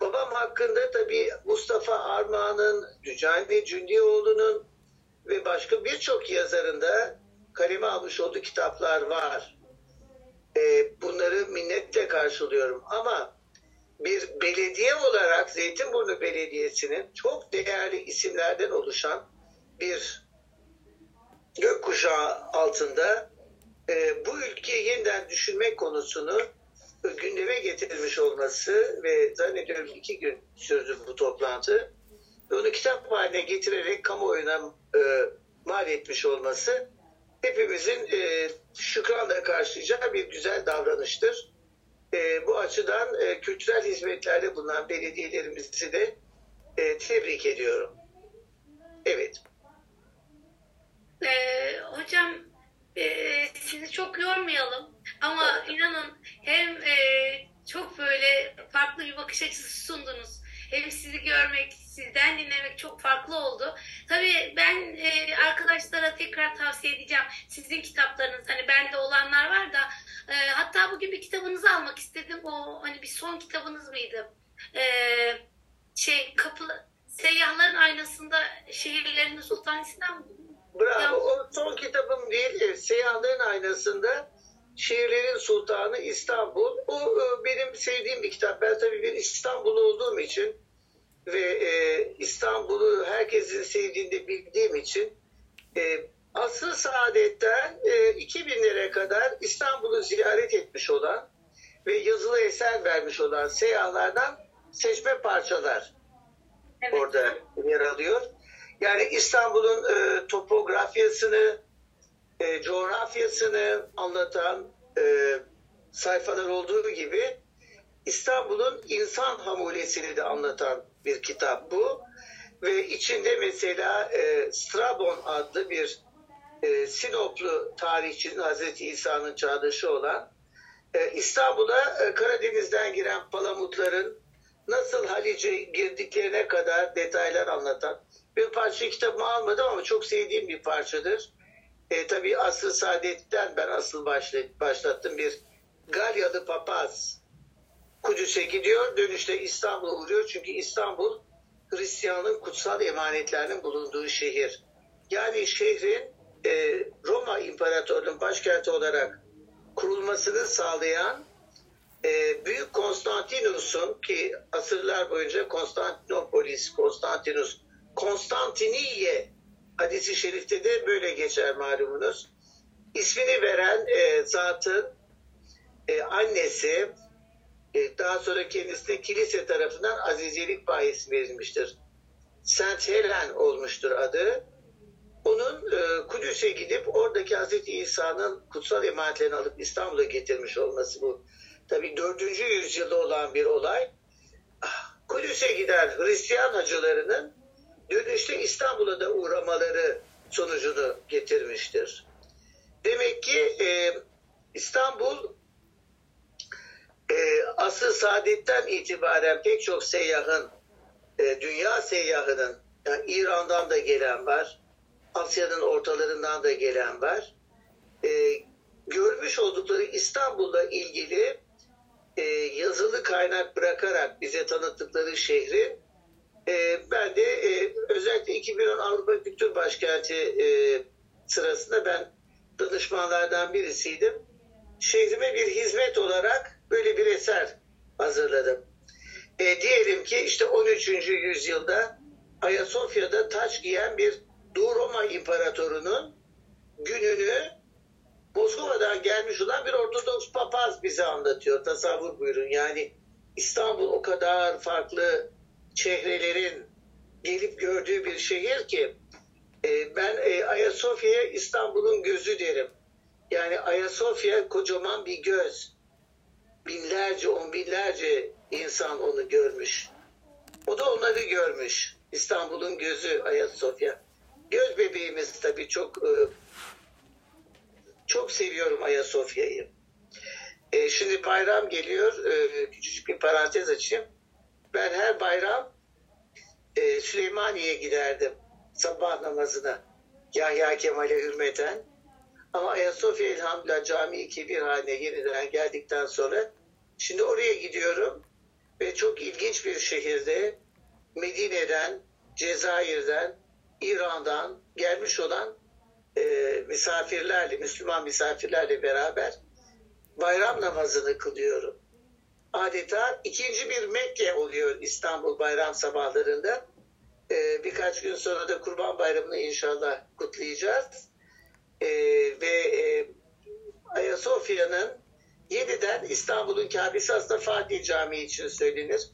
Babam hakkında tabii Mustafa Armağan'ın, Dücani Cündioğlu'nun ve başka birçok yazarında kaleme almış olduğu kitaplar var. Bunları minnetle karşılıyorum ama bir belediye olarak Zeytinburnu Belediyesi'nin çok değerli isimlerden oluşan bir gökkuşağı altında bu ülkeyi yeniden düşünmek konusunu gündeme getirmiş olması ve zannediyorum 2 gün sürdü bu toplantı. Onu kitap haline getirerek kamuoyuna mal etmiş olması hepimizin şükranla karşılayacağı bir güzel davranıştır. Bu açıdan kültürel hizmetlerde bulunan belediyelerimizi de tebrik ediyorum. Evet. Hocam sizi çok yormayalım ama inanın hem çok böyle farklı bir bakış açısı sundunuz. Hem sizi görmek, sizden dinlemek çok farklı oldu. Tabii ben arkadaşlara tekrar tavsiye edeceğim. Sizin kitaplarınız, hani bende olanlar var da hatta bugün bir kitabınızı almak istedim. O hani bir son kitabınız mıydı? Seyyahların Aynasında Şehirlerin Sultanisi'nden mi? Bravo. O son kitabım değil. Seyyahların Aynasında Şehirlerin Sultanı İstanbul. O benim sevdiğim bir kitap. Ben tabii bir İstanbullu olduğum için ve İstanbul'u herkesin sevdiğini de bildiğim için asıl saadetten 2000'lere kadar İstanbul'u ziyaret etmiş olan ve yazılı eser vermiş olan seyahlardan seçme parçalar orada yer alıyor. Yani İstanbul'un topografyasını, coğrafyasını anlatan sayfalar olduğu gibi İstanbul'un insan hamulesini de anlatan bir kitap bu. Ve içinde mesela Strabon adlı bir Sinoplu tarihçinin, Hazreti İsa'nın çağdaşı olan, İstanbul'a Karadeniz'den giren palamutların nasıl Halice girdiklerine kadar detaylar anlatan bir parça. Kitabımı almadım ama çok sevdiğim bir parçadır. Tabii Asr-ı Saadet'ten ben asıl başlattım. Bir Galyalı papaz Kudüs'e gidiyor, dönüşte İstanbul'a uğruyor. Çünkü İstanbul Hristiyanlığın kutsal emanetlerinin bulunduğu şehir. Yani şehrin Roma İmparatorluğu'nun başkenti olarak kurulmasını sağlayan Büyük Konstantinus'un, ki asırlar boyunca Konstantinopolis, Konstantinus, Konstantiniye hadisi şerifte de böyle geçer malumunuz. İsmini veren zatın annesi, daha sonra kendisine kilise tarafından azizelik bayisi verilmiştir. Saint Helen olmuştur adı. Onun Kudüs'e gidip oradaki Hazreti İsa'nın kutsal emanetlerini alıp İstanbul'a getirmiş olması bu. Tabii 4. yüzyılda olan bir olay. Kudüs'e giden Hristiyan hacılarının dönüşte İstanbul'a da uğramaları sonucunu getirmiştir. Demek ki İstanbul Asr-ı Saadet'ten itibaren pek çok seyyahın, dünya seyyahının, yani İran'dan da gelen var, Asya'nın ortalarından da gelen var, görmüş oldukları İstanbul'la ilgili yazılı kaynak bırakarak bize tanıttıkları şehri ben de özellikle 2010 Avrupa Kültür Başkenti sırasında ben danışmanlardan birisiydim. Şehrime bir hizmet olarak böyle bir eser hazırladım. Diyelim ki işte 13. yüzyılda Ayasofya'da taç giyen bir Doğu Roma İmparatoru'nun gününü Moskova'dan gelmiş olan bir Ortodoks papaz bize anlatıyor. Tasavvur buyurun. Yani İstanbul o kadar farklı çehrelerin gelip gördüğü bir şehir ki ben Ayasofya'ya İstanbul'un gözü derim. Yani Ayasofya kocaman bir göz. Binlerce, on binlerce insan onu görmüş. O da onları görmüş. İstanbul'un gözü Ayasofya. Göz bebeğimiz tabii, çok seviyorum Ayasofya'yı. Şimdi bayram geliyor. Küçücük bir parantez açayım. Ben her bayram Süleymaniye'ye giderdim sabah namazına. Yahya Kemal'e hürmeten. Ama Ayasofya elhamdülillah cami kebir haline yeniden geldikten sonra şimdi oraya gidiyorum ve çok ilginç bir şehirde Medine'den, Cezayir'den, İran'dan gelmiş olan misafirlerle, Müslüman misafirlerle beraber bayram namazını kılıyorum. Adeta ikinci bir Mekke oluyor İstanbul bayram sabahlarında. Birkaç gün sonra da Kurban Bayramı'nı inşallah kutlayacağız. Ve Ayasofya'nın yeniden İstanbul'un Kâbesi aslında Fatih Camii için söylenir.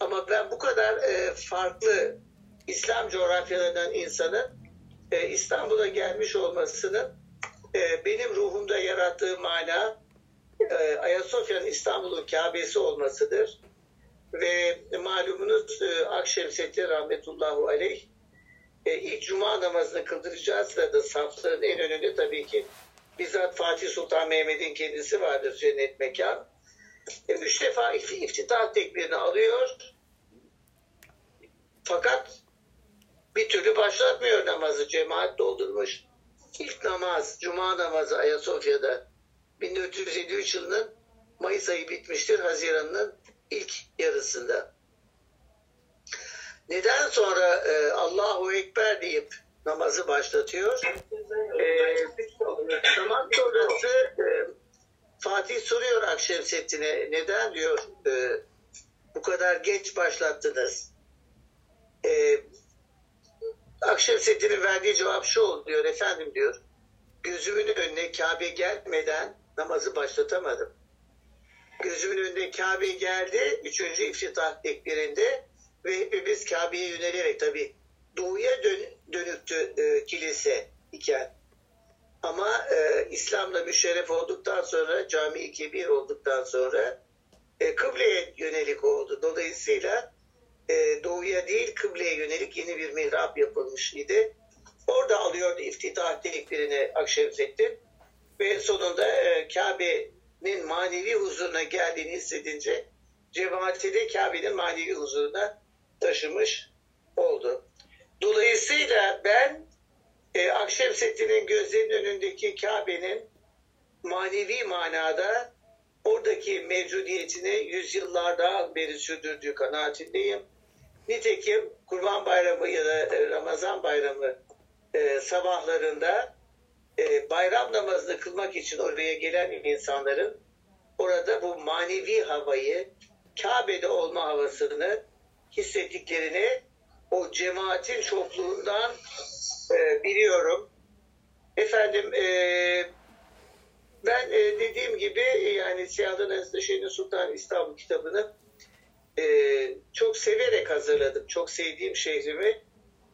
Ama ben bu kadar farklı İslam coğrafyalarından insanın İstanbul'a gelmiş olmasının benim ruhumda yarattığı mana Ayasofya'nın İstanbul'un Kâbesi olmasıdır. Ve malumunuz Akşemseddin rahmetullahu aleyh ilk cuma namazını kıldıracağız da safların en önünde tabii ki bizzat Fatih Sultan Mehmet'in kendisi vardır, cennet mekan. 3 defa iftitah tekbirini alıyor. Fakat bir türlü başlatmıyor namazı. Cemaat doldurmuş. İlk namaz, cuma namazı Ayasofya'da 1453 yılının Mayıs ayı bitmiştir. Haziran'ın ilk yarısında. Neden sonra Allahu Ekber deyip namazı başlatıyor? Namaz sonrası Fatih soruyor Akşemseddin'e, neden diyor bu kadar geç başlattınız? Akşemseddin'in verdiği cevap şu oldu diyor, efendim diyor, gözümün önüne Kabe gelmeden namazı başlatamadım. Gözümün önünde Kabe geldi. 3. iftitah tekbirinde ve biz Kabe'ye yönelerek, tabii doğuya dönüktü kilise iken. Ama İslam'la müşerref olduktan sonra, Cami-i Kebir olduktan sonra kıbleye yönelik oldu. Dolayısıyla doğuya değil kıbleye yönelik yeni bir mihrap yapılmış idi. Orada alıyordu iftitah tekbirini Akşemseddin ve sonunda Kabe'nin manevi huzuruna geldiğini hissedince cemaati de Kabe'nin manevi huzuruna taşımış oldu. Dolayısıyla ben Akşemseddin'in gözlerinin önündeki Kabe'nin manevi manada oradaki mevcudiyetini yüzyıllardan beri sürdürdüğü kanaatindeyim. Nitekim Kurban Bayramı ya da Ramazan Bayramı sabahlarında bayram namazını kılmak için oraya gelen insanların orada bu manevi havayı, Kabe'de olma havasını hissettiklerini o cemaatin çokluğundan biliyorum. Efendim ben dediğim gibi yani Siyadan Neslişehir'in Sultan İstanbul kitabını çok severek hazırladım. Çok sevdiğim şehrimi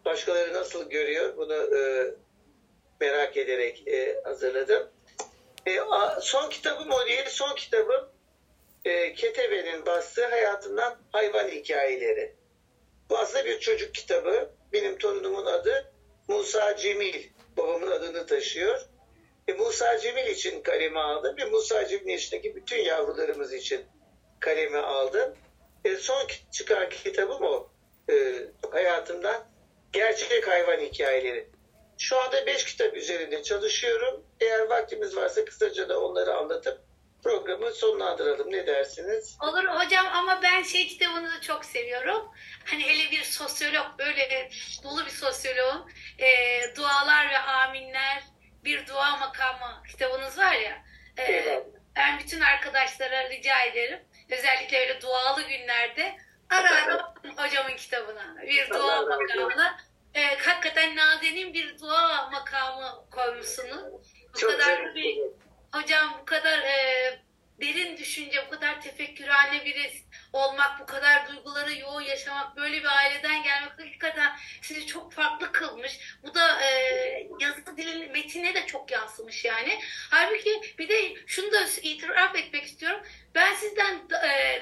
başkaları nasıl görüyor bunu merak ederek hazırladım. Son kitabım o değil. Son kitabım Ketebe'nin bastığı Hayatımdan Hayvan Hikayeleri. Bu aslında bir çocuk kitabı. Benim torunumun adı Musa Cemil. Babamın adını taşıyor. Musa Cemil için kaleme aldım ve Musa Cemil yaşındaki bütün yavrularımız için kaleme aldım. Son çıkan kitabım o. Hayatımdan Gerçek Hayvan Hikayeleri. Şu anda 5 kitap üzerinde çalışıyorum. Eğer vaktimiz varsa kısaca da onları anlatıp programı sonlandıralım. Ne dersiniz? Olur hocam, ama ben kitabını da çok seviyorum. Hani hele bir sosyolog, böyle dolu bir sosyoloğun dualar ve aminler, bir dua makamı kitabınız var ya. Ben bütün arkadaşlara rica ederim. Özellikle öyle dualı günlerde ara hocamın kitabına, bir dua makamına. Hakikaten nazenin bir dua makamı koymuşsunuz. Bu kadar bir hocam, bu kadar derin düşünce, bu kadar tefekkürhane biri olmak, bu kadar duyguları yoğun yaşamak, böyle bir aileden gelmek hakikaten sizi çok farklı kılmış. Bu da yazılı dilin metine de çok yansımış yani. Halbuki bir de şunu da itiraf etmek istiyorum. Ben sizden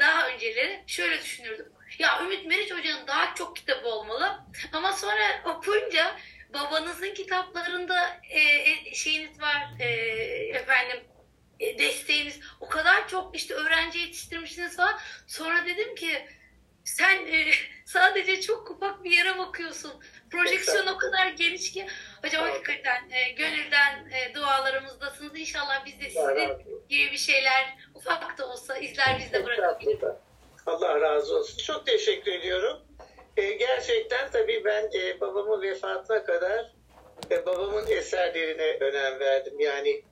daha önceleri şöyle düşünürdüm. Ya Ümit Meriç Hoca'nın daha çok kitabı olmalı. Ama sonra okuyunca babanızın kitaplarında şeyiniz var, desteğiniz, o kadar çok öğrenci yetiştirmişsiniz falan. Sonra dedim ki sen sadece çok ufak bir yere bakıyorsun. Projeksiyon o kadar geniş ki. Hocam hakikaten gönülden dualarımızdasınız. İnşallah biz de sizin gibi bir şeyler ufak da olsa izler biz de bırakabiliriz. Allah razı olsun. Çok teşekkür ediyorum. Gerçekten tabii ben babamın vefatına kadar babamın eserlerine önem verdim. Yani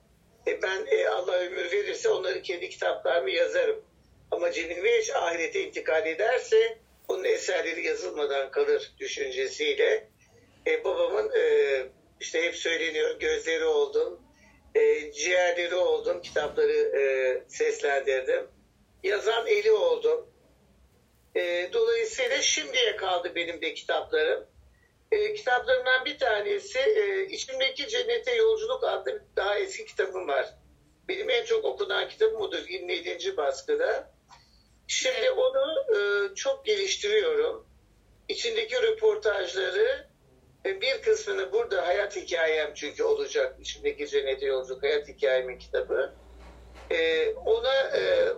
ben Allah ömür verirse onları kendi kitaplarımı yazarım. Ama Cemil Meriç ahirete intikal ederse onun eserleri yazılmadan kalır düşüncesiyle. Babamın hep söyleniyor, gözleri oldum, ciğerleri oldum, kitapları seslendirdim. Yazan eli oldum. Dolayısıyla şimdiye kaldı benim de kitaplarım. Kitaplarımdan bir tanesi İçimdeki Cennete Yolculuk adlı daha eski kitabım var. Benim en çok okunan kitabım odur, 27. baskıda. Şimdi onu çok geliştiriyorum. İçindeki röportajları bir kısmını burada Hayat Hikayem çünkü olacak. İçimdeki Cennete Yolculuk Hayat Hikayemin kitabı.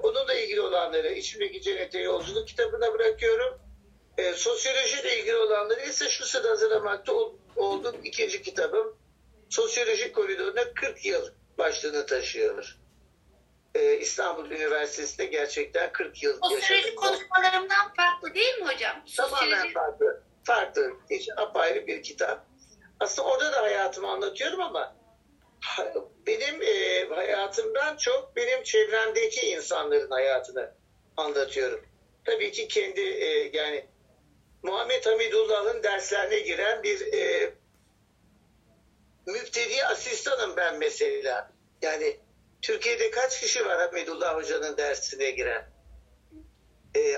Onunla ilgili olanları İçimdeki Cennete Yolculuk kitabına bırakıyorum. Sosyolojiyle ilgili olanları ise şu sırada hazırlamakta olduğum ikinci kitabım Sosyoloji Koridoruna 40 Yıl başlığını taşıyor. İstanbul Üniversitesi'nde gerçekten 40 yıl yaşadım. Sosyoloji konuşmalarımdan farklı değil mi hocam? Tamamen farklı. Farklı. Hiç apayrı bir kitap. Aslında orada da hayatımı anlatıyorum ama benim hayatımdan çok benim çevremdeki insanların hayatını anlatıyorum. Tabii ki kendi yani Muhammed Hamidullah'ın derslerine giren bir müftedi asistanım ben mesela. Yani Türkiye'de kaç kişi var Hamidullah Hoca'nın dersine giren?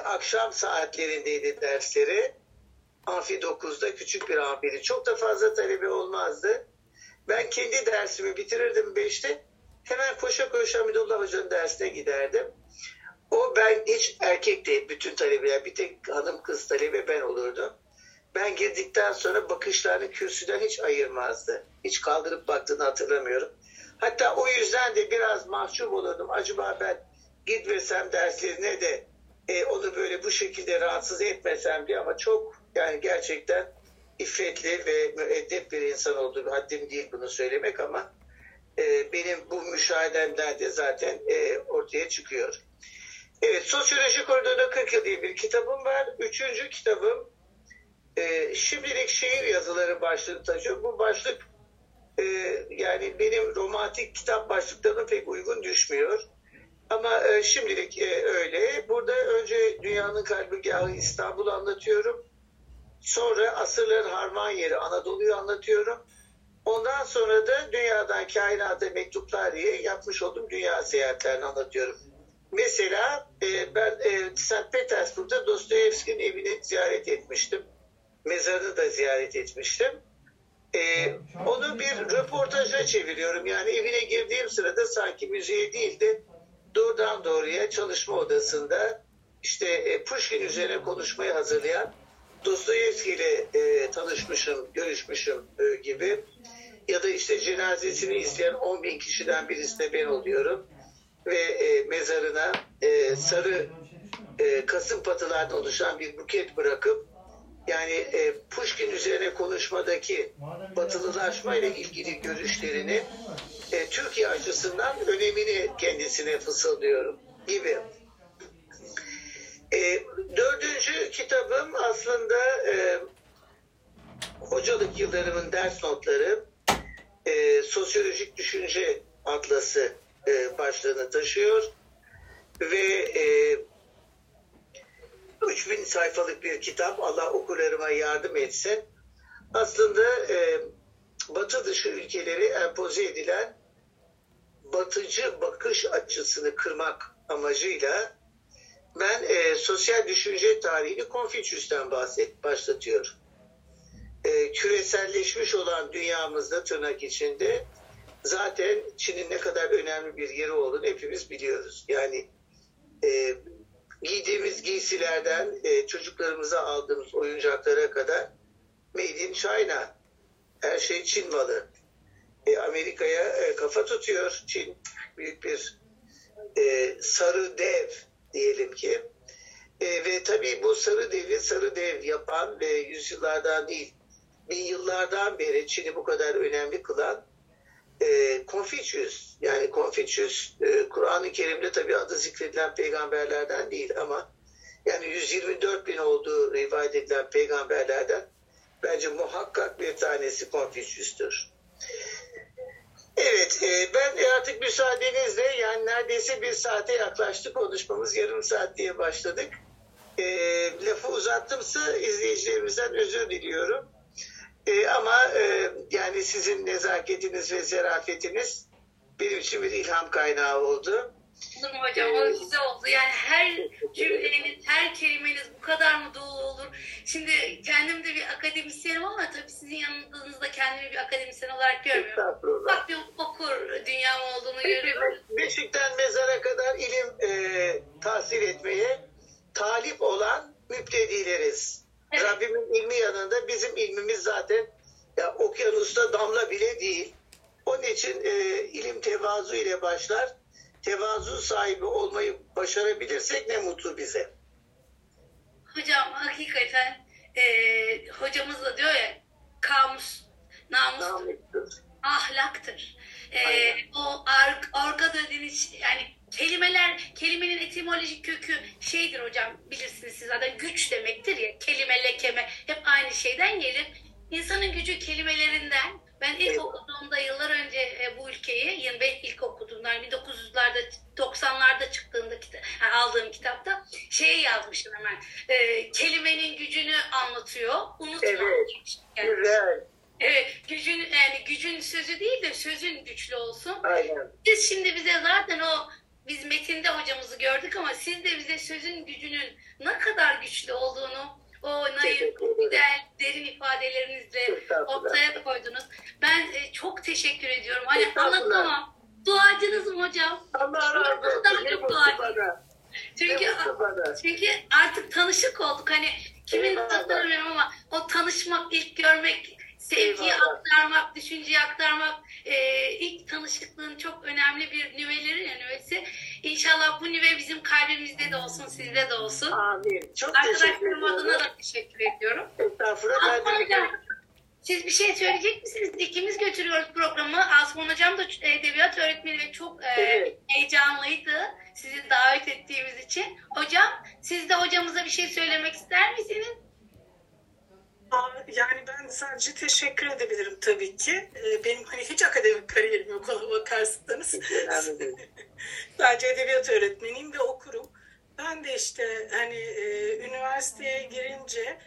Akşam saatlerindeydi dersleri. Amfi 9'da küçük bir amfiydi. Çok da fazla talebi olmazdı. Ben kendi dersimi bitirirdim 5'te. Hemen koşa koşa Hamidullah Hoca'nın dersine giderdim. O ben hiç erkek değil. Bütün talebeler bir tek hanım kız talebe ben olurdum. Ben girdikten sonra bakışlarını kürsüden hiç ayırmazdı. Hiç kaldırıp baktığını hatırlamıyorum. Hatta o yüzden de biraz mahcup olurdum. Acaba ben gitmesem derslerine de onu böyle bu şekilde rahatsız etmesem diye, ama çok yani gerçekten iffetli ve müeddep bir insan olduğu, haddim değil bunu söylemek, ama benim bu müşahedemden de zaten ortaya çıkıyor. Evet, Sosyoloji Koridoru'nda 40 yıl diye bir kitabım var. 3. kitabım şimdilik şehir yazıları başlığını taşıyor. Bu başlık yani benim romantik kitap başlıklarına pek uygun düşmüyor. Ama şimdilik öyle. Burada önce Dünyanın Kalbigahı İstanbul'u anlatıyorum. Sonra Asırların Harman Yeri Anadolu'yu anlatıyorum. Ondan sonra da Dünyadan Kainata Mektuplar diye yapmış olduğum dünya seyahatlerini anlatıyorum. Mesela ben St. Petersburg'da Dostoyevski'nin evini ziyaret etmiştim. Mezarını da ziyaret etmiştim. Onu bir röportaja çeviriyorum. Yani evine girdiğim sırada sanki müziğe değil de doğrudan doğruya çalışma odasında işte Pushkin üzerine konuşmayı hazırlayan Dostoyevski ile tanışmışım, görüşmüşüm gibi. Ya da işte cenazesini izleyen 10.000 kişiden birisi de ben oluyorum. Ve mezarına sarı kasım patılardan oluşan bir buket bırakıp, yani Pushkin üzerine konuşmadaki batılılaşma ile ilgili görüşlerini Türkiye açısından önemini kendisine fısıldıyorum gibi. 4. kitabım aslında hocalık yıllarımın ders notları, Sosyolojik Düşünce Atlası başlığını taşıyor ve 3000 sayfalık bir kitap. Allah okurlarıma yardım etsin. Aslında Batı dışı ülkeleri empoze edilen batıcı bakış açısını kırmak amacıyla ben sosyal düşünce tarihini Konfüçyüs'ten başlatıyorum. Küreselleşmiş olan dünyamızda tırnak içinde zaten Çin'in ne kadar önemli bir yeri olduğunu hepimiz biliyoruz. Yani giydiğimiz giysilerden çocuklarımıza aldığımız oyuncaklara kadar Made in China. Her şey Çin malı. Amerika'ya kafa tutuyor Çin. Büyük bir sarı dev diyelim ki. Ve tabii bu sarı devi sarı dev yapan ve yüzyıllardan değil, bin yıllardan beri Çin'i bu kadar önemli kılan Konfüçyüs. Yani Konfüçyüs Kur'an-ı Kerim'de tabii adı zikredilen peygamberlerden değil, ama yani 124.000 olduğu rivayet edilen peygamberlerden bence muhakkak bir tanesi Konfüçyüs'tür. Evet, ben artık müsaadenizle, yani neredeyse bir saate yaklaştık, konuşmamız yarım saat diye başladık. Lafı uzattımsa izleyicilerimizden özür diliyorum. Ama yani sizin nezaketiniz ve zarafetiniz benim için bir ilham kaynağı oldu. Olur mu hocam? O güzel oldu. Yani her cümleniz, her kelimeniz bu kadar mı doğru olur? Şimdi kendim de bir akademisyenim ama tabii sizin yanınızda kendimi bir akademisyen olarak görmüyorum. Bak bir okur dünyam olduğunu görüyorum. Beşikten mezara kadar ilim tahsil etmeye talip olan müptedileriz. Evet. Rabbimin ilmi yanında bizim ilmimiz zaten ya, okyanusta damla bile değil. Onun için ilim tevazu ile başlar. Tevazu sahibi olmayı başarabilirsek ne mutlu bize. Hocam hakikaten hocamız da diyor ya, kamus, namustur, ahlaktır. O orga dediğiniz yani kelimeler, kelimenin etimolojik kökü şeydir hocam, bilirsiniz siz zaten, güç demektir ya, kelime, lekeme hep aynı şeyden gelir. İnsanın gücü kelimelerinden. Ben ilk okuduğumda yıllar önce bu ülkeyi, yani ben ilk okuduğumda 1900'larda 90'larda çıktığında aldığım kitapta şey yazmışım hemen, kelimenin gücünü anlatıyor, unutma. Evet, güzel. Evet, gücün, yani gücün sözü değil de sözün güçlü olsun. Aynen. Siz şimdi bize zaten biz metinde hocamızı gördük ama siz de bize sözün gücünün ne kadar güçlü olduğunu o naif, güzel, derin ifadelerinizle ortaya koydunuz. Ben çok teşekkür ediyorum. Hani anlatamam. Duacınızım hocam. Allah razı olsun. Çünkü artık tanışık olduk. Hani kimin adını bilmiyorum ama o tanışmak, ilk görmek, sevgiyi aktarmak, düşünceyi aktarmak, ilk tanışıklığın çok önemli bir nüvesi. İnşallah bu nüve bizim kalbimizde de olsun, sizde de olsun. Amin. Çok arkadaşlarım adına da teşekkür ediyorum. Estağfurullah. Siz bir şey söyleyecek misiniz? İkimiz götürüyoruz programı. Asuman Hocam da edebiyat öğretmeni ve çok heyecanlıydı sizi davet ettiğimiz için. Hocam, siz de hocamıza bir şey söylemek ister misiniz? Yani ben sadece teşekkür edebilirim tabii ki. Benim hani hiç akademik kariyerim yok ona bakarsanız. Sadece edebiyat öğretmeniyim ve okurum. Ben de işte hani üniversiteye girince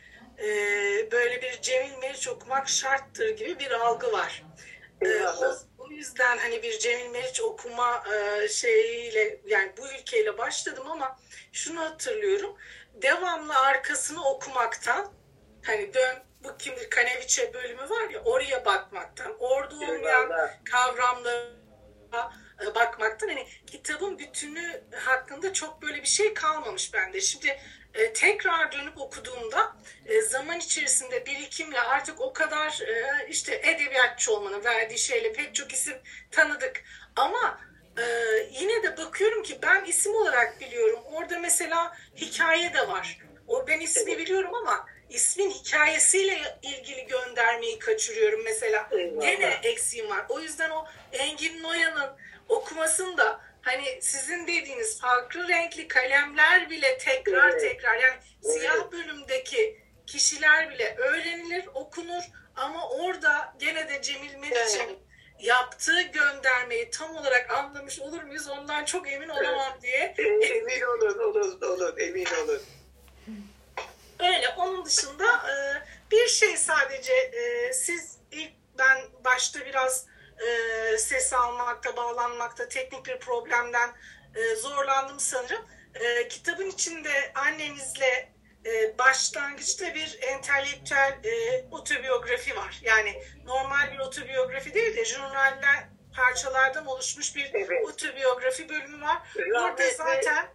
böyle bir Cemil Meriç okumak şarttır gibi bir algı var. O yüzden hani bir Cemil Meriç okuma şeyiyle, yani bu ülkeyle başladım ama şunu hatırlıyorum. Devamlı arkasını okumaktan, hani dön bu kim bir Kaneviçe bölümü var ya, oraya bakmaktan, orada olmayan kavramlara bakmaktan, hani kitabın bütünü hakkında çok böyle bir şey kalmamış bende. Şimdi tekrar dönüp okuduğumda zaman içerisinde birikimle artık o kadar işte edebiyatçı olmanın verdiği şeyle pek çok isim tanıdık ama yine de bakıyorum ki ben isim olarak biliyorum. Orada mesela hikaye de var. Ben ismi biliyorum ama ismin hikayesiyle ilgili göndermeyi kaçırıyorum mesela. Gene eksiğim var. O yüzden o Engin Noyan'ın okumasında hani sizin dediğiniz farklı renkli kalemler bile tekrar yani siyah bölümdeki kişiler bile öğrenilir, okunur ama orada gene de Cemil Meriç'in yaptığı göndermeyi tam olarak anlamış olur muyuz? Ondan çok emin olamam diye. Emin olun, emin olun. Öyle. Onun dışında bir şey sadece siz ilk ben başta biraz ses almakta, bağlanmakta teknik bir problemden zorlandım sanırım. Kitabın içinde annenizle başlangıçta bir entelektüel otobiyografi var. Yani normal bir otobiyografi değil de jurnalden, parçalardan oluşmuş bir otobiyografi bölümü var. Burada zaten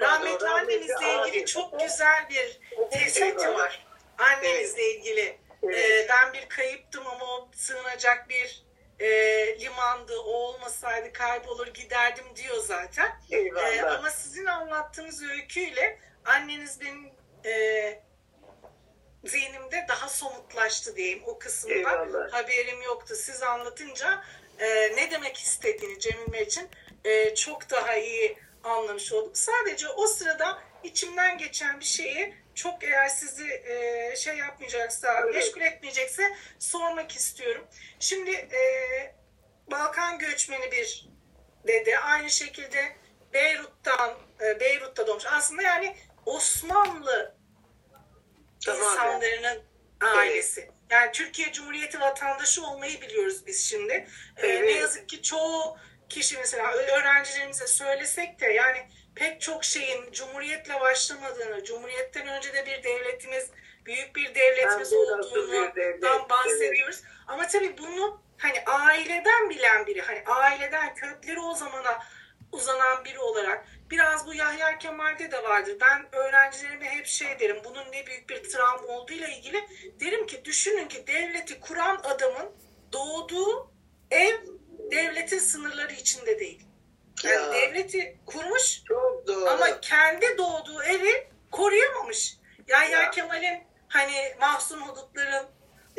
rahmetli annenizle ilgili çok güzel bir tespiti var. Annenizle ilgili ben bir kayıptım ama o sığınacak bir limandı, o olmasaydı kaybolur giderdim diyor zaten. Ama sizin anlattığınız öyküyle anneniz benim zihnimde daha somutlaştı diyeyim. O kısımda haberim yoktu. Siz anlatınca ne demek istediğini Cemil Meriç'in çok daha iyi anlamış oldum. Sadece o sırada içimden geçen bir şeyi çok, eğer sizi şey yapmayacaksa, meşgul etmeyecekse sormak istiyorum. Şimdi Balkan göçmeni bir dede, aynı şekilde Beyrut'ta doğmuş. Aslında yani Osmanlı insanlarının ailesi. Yani Türkiye Cumhuriyeti vatandaşı olmayı biliyoruz biz şimdi. Ne yazık ki çoğu kişi, mesela öğrencilerimize söylesek de yani pek çok şeyin Cumhuriyet'le başlamadığını, Cumhuriyet'ten önce de bir devletimiz, büyük bir devletimiz olduğundan bahsediyoruz. Ama tabii bunu hani aileden bilen biri, hani aileden kökleri o zamana uzanan biri olarak, biraz bu Yahya Kemal'de de vardır. Ben öğrencilerime hep şey derim, bunun ne büyük bir travma olduğuyla ilgili derim ki düşünün ki devleti kuran adamın doğduğu ev devletin sınırları içinde değil. Yani devleti kurmuş ama kendi doğduğu evi koruyamamış. Yahya Kemal'in hani mahzun hudutların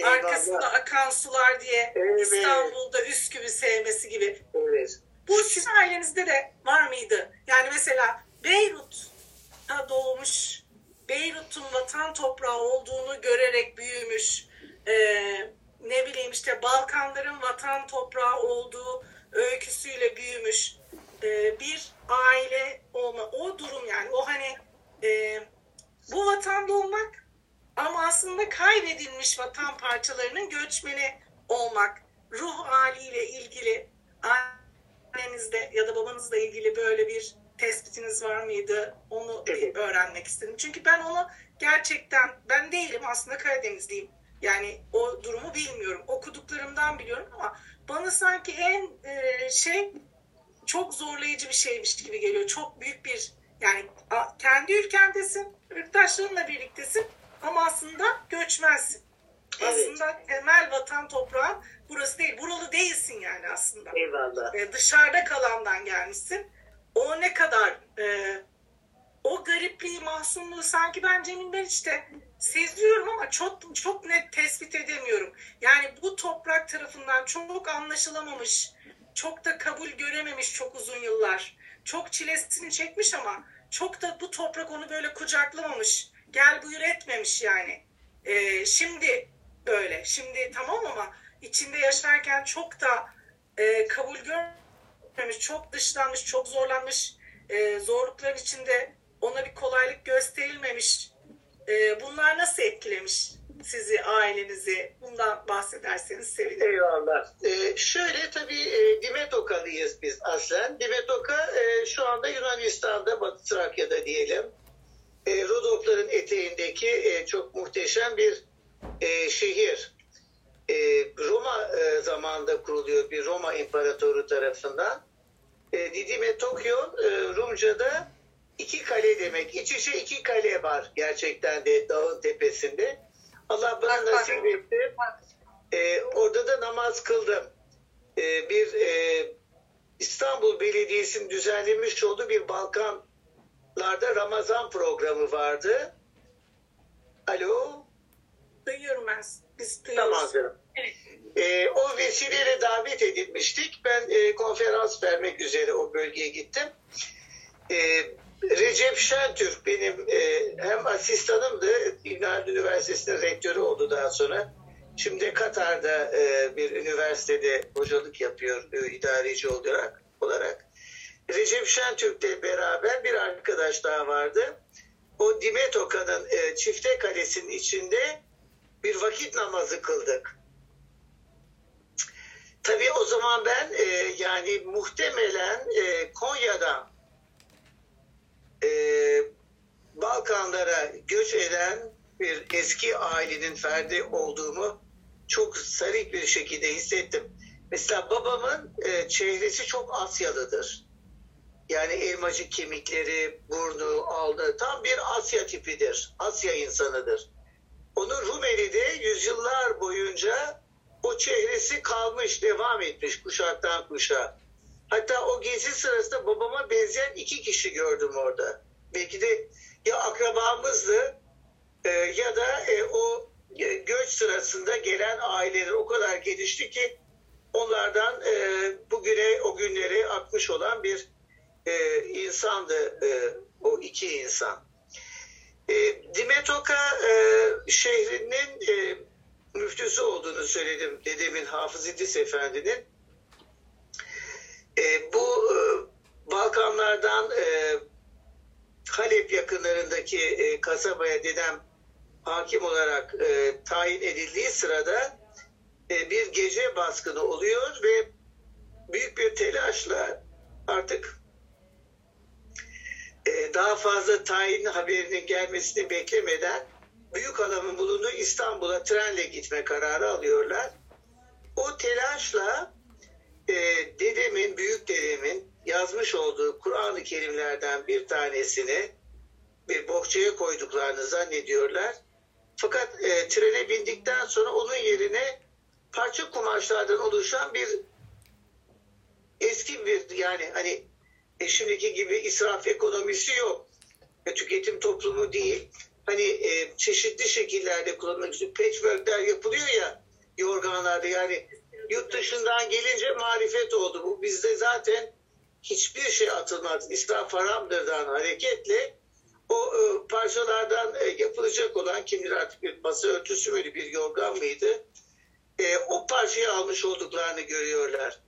arkasında akan sular diye İstanbul'da Üsküp'ü sevmesi gibi. Bu sizin ailenizde de var mıydı? Yani mesela Beyrut'ta doğmuş, Beyrut'un vatan toprağı olduğunu görerek büyümüş, ne bileyim işte Balkanların vatan toprağı olduğu öyküsüyle büyümüş bir aile olma, o durum yani o hani bu vatanda olmak ama aslında kaybedilmiş vatan parçalarının göçmeni olmak, ruh haliyle ilgili sağlığınızla ilgili böyle bir tespitiniz var mıydı? Onu öğrenmek istedim. Çünkü ben onu gerçekten, ben değilim aslında, Karadenizliyim. Yani o durumu bilmiyorum. Okuduklarımdan biliyorum ama bana sanki en çok zorlayıcı bir şeymiş gibi geliyor. Çok büyük bir, yani kendi ülkendesin, ırktaşlarınla birliktesin ama aslında göçmensin. Evet. Aslında temel vatan toprağın burası değil. Buralı değilsin yani aslında. Eyvallah. Dışarıda kalandan gelmişsin. O ne kadar o garipliği, mahzunluğu sanki ben Cemil'den işte seziyorum ama çok net tespit edemiyorum. Yani bu toprak tarafından çok anlaşılamamış, çok da kabul görememiş çok uzun yıllar. Çok çilesini çekmiş ama çok da bu toprak onu böyle kucaklamamış. Gel buyur etmemiş yani. Şimdi böyle. Şimdi tamam ama içinde yaşarken çok da kabul görmemiş, çok dışlanmış, çok zorlanmış, zorlukların içinde ona bir kolaylık gösterilmemiş. Bunlar nasıl etkilemiş sizi, ailenizi? Bundan bahsederseniz sevinirim. Eyvallah. Şöyle tabii Dimetokalıyız biz aslen. Dimetoka şu anda Yunanistan'da, Batı Trakya'da diyelim. Rodopların eteğindeki çok muhteşem bir şehir. Roma zamanında kuruluyor, bir Roma imparatoru tarafından. Didime Tokyo, Rumca'da iki kale demek. İç içe iki kale var gerçekten de dağın tepesinde. Allah bana nasip etti. Orada da namaz kıldım. Bir İstanbul Belediyesi'nin düzenlemiş olduğu bir Balkanlarda Ramazan programı vardı. Alo? Duyuyorum ben. Biz duyuyoruz. Tamam canım. Evet. O vesileyle davet edilmiştik. Ben konferans vermek üzere o bölgeye gittim. Recep Şentürk benim hem asistanımdı, İbn Üniversitesi'nin rektörü oldu daha sonra. Şimdi Katar'da bir üniversitede hocalık yapıyor idareci olarak. Recep Şentürk'le beraber bir arkadaş daha vardı. O Dimetoka'nın Çifte Kalesi'nin içinde bir vakit namazı kıldık. Tabii o zaman ben yani muhtemelen Konya'dan Balkanlara göç eden bir eski ailenin ferdi olduğumu çok sarik bir şekilde hissettim. Mesela babamın çehresi çok Asyalıdır. Yani elmacık kemikleri, burnu, alnı tam bir Asya tipidir. Asya insanıdır. Onun Rumeli'de yüzyıllar boyunca o çehresi kalmış, devam etmiş kuşaktan kuşağa. Hatta o gezi sırasında babama benzeyen iki kişi gördüm orada. Belki de ya akrabamızdı ya da o göç sırasında gelen aileler o kadar gelişti ki onlardan bugüne, o günlere akmış olan bir insandı o iki insan. Dimetoka şehrinin müftüsü olduğunu söyledim dedemin, Hafız İdris Efendi'nin. Bu Balkanlardan Halep yakınlarındaki kasabaya dedem hakim olarak tayin edildiği sırada bir gece baskını oluyor ve büyük bir telaşla artık daha fazla tayin haberinin gelmesini beklemeden büyük halamın bulunduğu İstanbul'a trenle gitme kararı alıyorlar. O telaşla dedemin, büyük dedemin yazmış olduğu Kur'an-ı Kerimlerden bir tanesini bir bohçaya koyduklarını zannediyorlar. Fakat trene bindikten sonra onun yerine parça kumaşlardan oluşan bir eski bir, yani hani şimdiki gibi israf ekonomisi yok. Tüketim toplumu değil. Hani çeşitli şekillerde kullanmak için patchworkler yapılıyor ya yorganlarda, yani yurt dışından gelince marifet oldu. Bu bizde zaten hiçbir şey atılmaz. İsraf haramdır'dan hareketle o parçalardan yapılacak olan, kim bilir artık bir masa örtüsü müydü, bir yorgan mıydı? O parçayı almış olduklarını görüyorlar.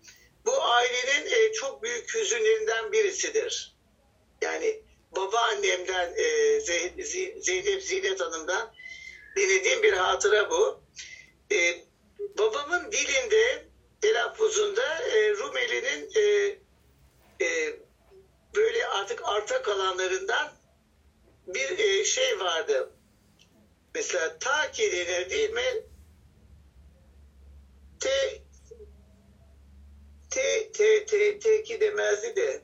Bu ailenin çok büyük hüzünlerinden birisidir. Yani babaannemden, Zeynep Zinet Hanım'dan dinlediğim bir hatıra bu. Babamın dilinde, telaffuzunda Rumeli'nin ortak alanlarından bir şey vardı. Mesela ta ki denir değil mi? Teki demezdi de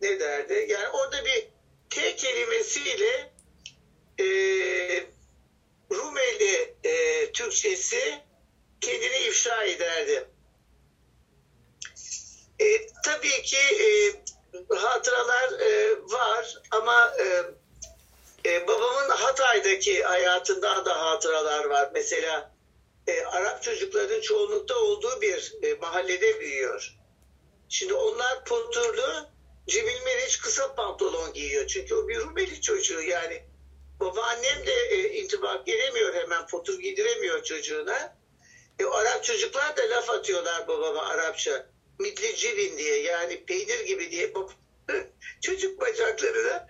ne derdi? Yani orada bir T kelimesiyle Rumeli Türkçesi kendini ifşa ederdi. Tabii ki hatıralar var ama babamın Hatay'daki hayatından da hatıralar var. Mesela Arap çocukların çoğunlukta olduğu bir mahallede büyüyor. Şimdi onlar poturlu, Cemil Meriç kısa pantolon giyiyor. Çünkü o bir Rumeli çocuğu yani. Babaannem de intibak edemiyor, hemen potur giydiremiyor çocuğuna. Arap çocuklar da laf atıyorlar babama Arapça. Mitlicibin diye, yani peynir gibi diye çocuk bacaklarına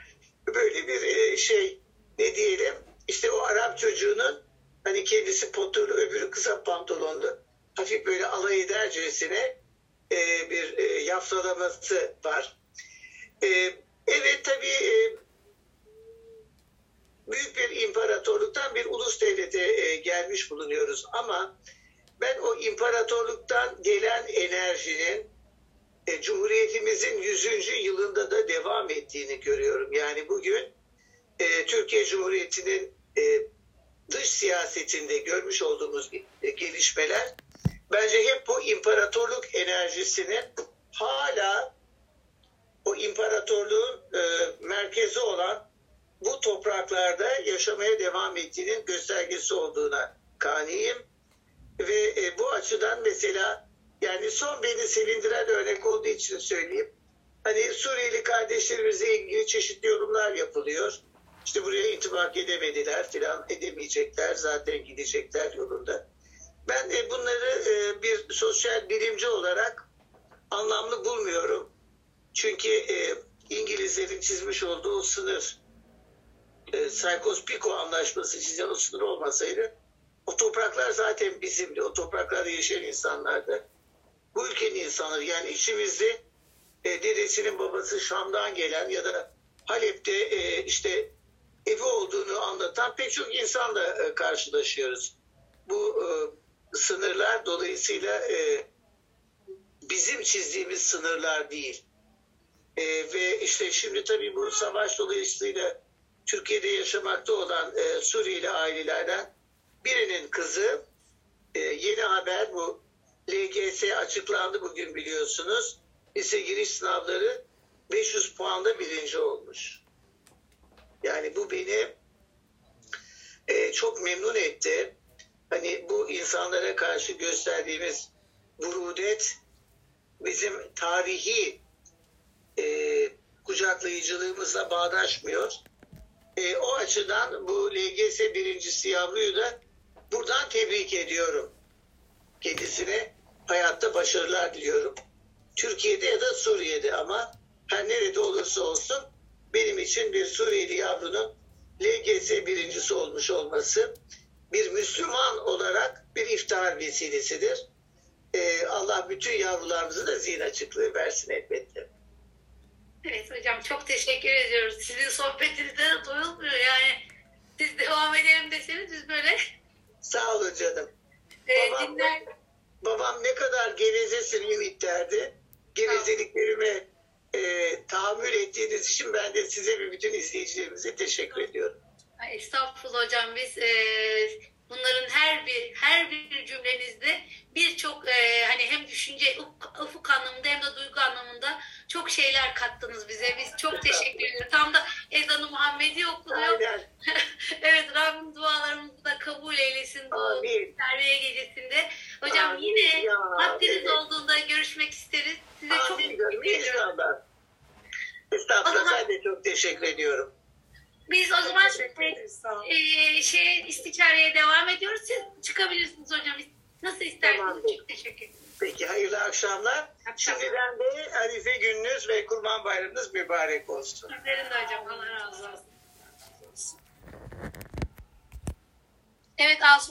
böyle bir şey, ne diyelim, işte o Arap çocuğunun hani kendisi poturlu öbürü kısa pantolonlu hafif böyle alay edercesine bir yaflalaması var. Evet, tabii büyük bir imparatorluktan bir ulus devlete gelmiş bulunuyoruz ama ben o imparatorluktan gelen enerjinin Cumhuriyetimizin 100. yılında da devam ettiğini görüyorum. Yani bugün Türkiye Cumhuriyeti'nin dış siyasetinde görmüş olduğumuz gelişmeler bence hep bu imparatorluk enerjisinin hala o imparatorluğun merkezi olan bu topraklarda yaşamaya devam ettiğinin göstergesi olduğuna kaniyim. Ve bu açıdan mesela yani son beni sevindiren örnek olduğu için söyleyeyim. Hani Suriyeli kardeşlerimizle ilgili çeşitli yorumlar yapılıyor. İşte buraya intibak edemediler filan, edemeyecekler, zaten gidecekler yolunda. Ben de bunları bir sosyal bilimci olarak anlamlı bulmuyorum. Çünkü İngilizlerin çizmiş olduğu o sınır, Sykes-Picot anlaşması çizilen o sınır olmasaydı o topraklar zaten bizimdi. O topraklarda yaşayan insanlardı. Bu ülkenin insanları, yani içimizde dedesinin babası Şam'dan gelen ya da Halep'te işte evi olduğunu anlatan pek çok insanla karşılaşıyoruz. Bu sınırlar dolayısıyla bizim çizdiğimiz sınırlar değil. Ve işte şimdi tabii bu savaş dolayısıyla Türkiye'de yaşamakta olan Suriyeli ailelerden birinin kızı, yeni haber bu, LGS açıklandı bugün biliyorsunuz. Lise giriş sınavları 500 puanla birinci olmuş. Yani bu beni çok memnun etti. Hani bu insanlara karşı gösterdiğimiz burudet bizim tarihi kucaklayıcılığımızla bağdaşmıyor. O açıdan bu LGS birincisi yavruyu da buradan tebrik ediyorum. Kendisine hayatta başarılar diliyorum. Türkiye'de ya da Suriye'de, ama her nerede olursa olsun benim için bir Suriyeli yavrunun LGS birincisi olmuş olması bir Müslüman olarak bir iftihar vesilesidir. Allah bütün yavrularımızı da zihin açıklığı versin elbette. Evet hocam, çok teşekkür ediyoruz. Sizin sohbetiniz de duyulmuyor yani. Siz devam edelim deseniz biz böyle. Sağ olun canım. Babam ne kadar gevezesin Ümit derdi. Gevezeliklerime tahammül ettiğiniz için ben de size ve bütün izleyicilerimize teşekkür ediyorum. Ay, estağfurullah hocam, biz bunların her bir cümlenizde birçok hani hem düşünce ufuk anlamında hem de duygu anlamında çok şeyler kattınız bize. Biz çok teşekkür ederiz. Tam da ezanı Muhammed'i okunuyor. Evet, Rabbim dualarımızı da kabul eylesin bu terbiye gecesinde. Hocam amin, yine vaktiniz olduğunda görüşmek isteriz. Size amin, çok teşekkür ediyorum. Estağfurullah, ben de çok teşekkür ediyorum. Biz o zaman istişareye devam ediyoruz. Siz çıkabilirsiniz hocam. Nasıl istersiniz? Çok teşekkür ederim. Peki, hayırlı akşamlar. Şimdiden de Arife gününüz ve Kurban Bayramınız mübarek olsun. Sizlerin de hocam. Allah razı olsun. Evet, Aslı.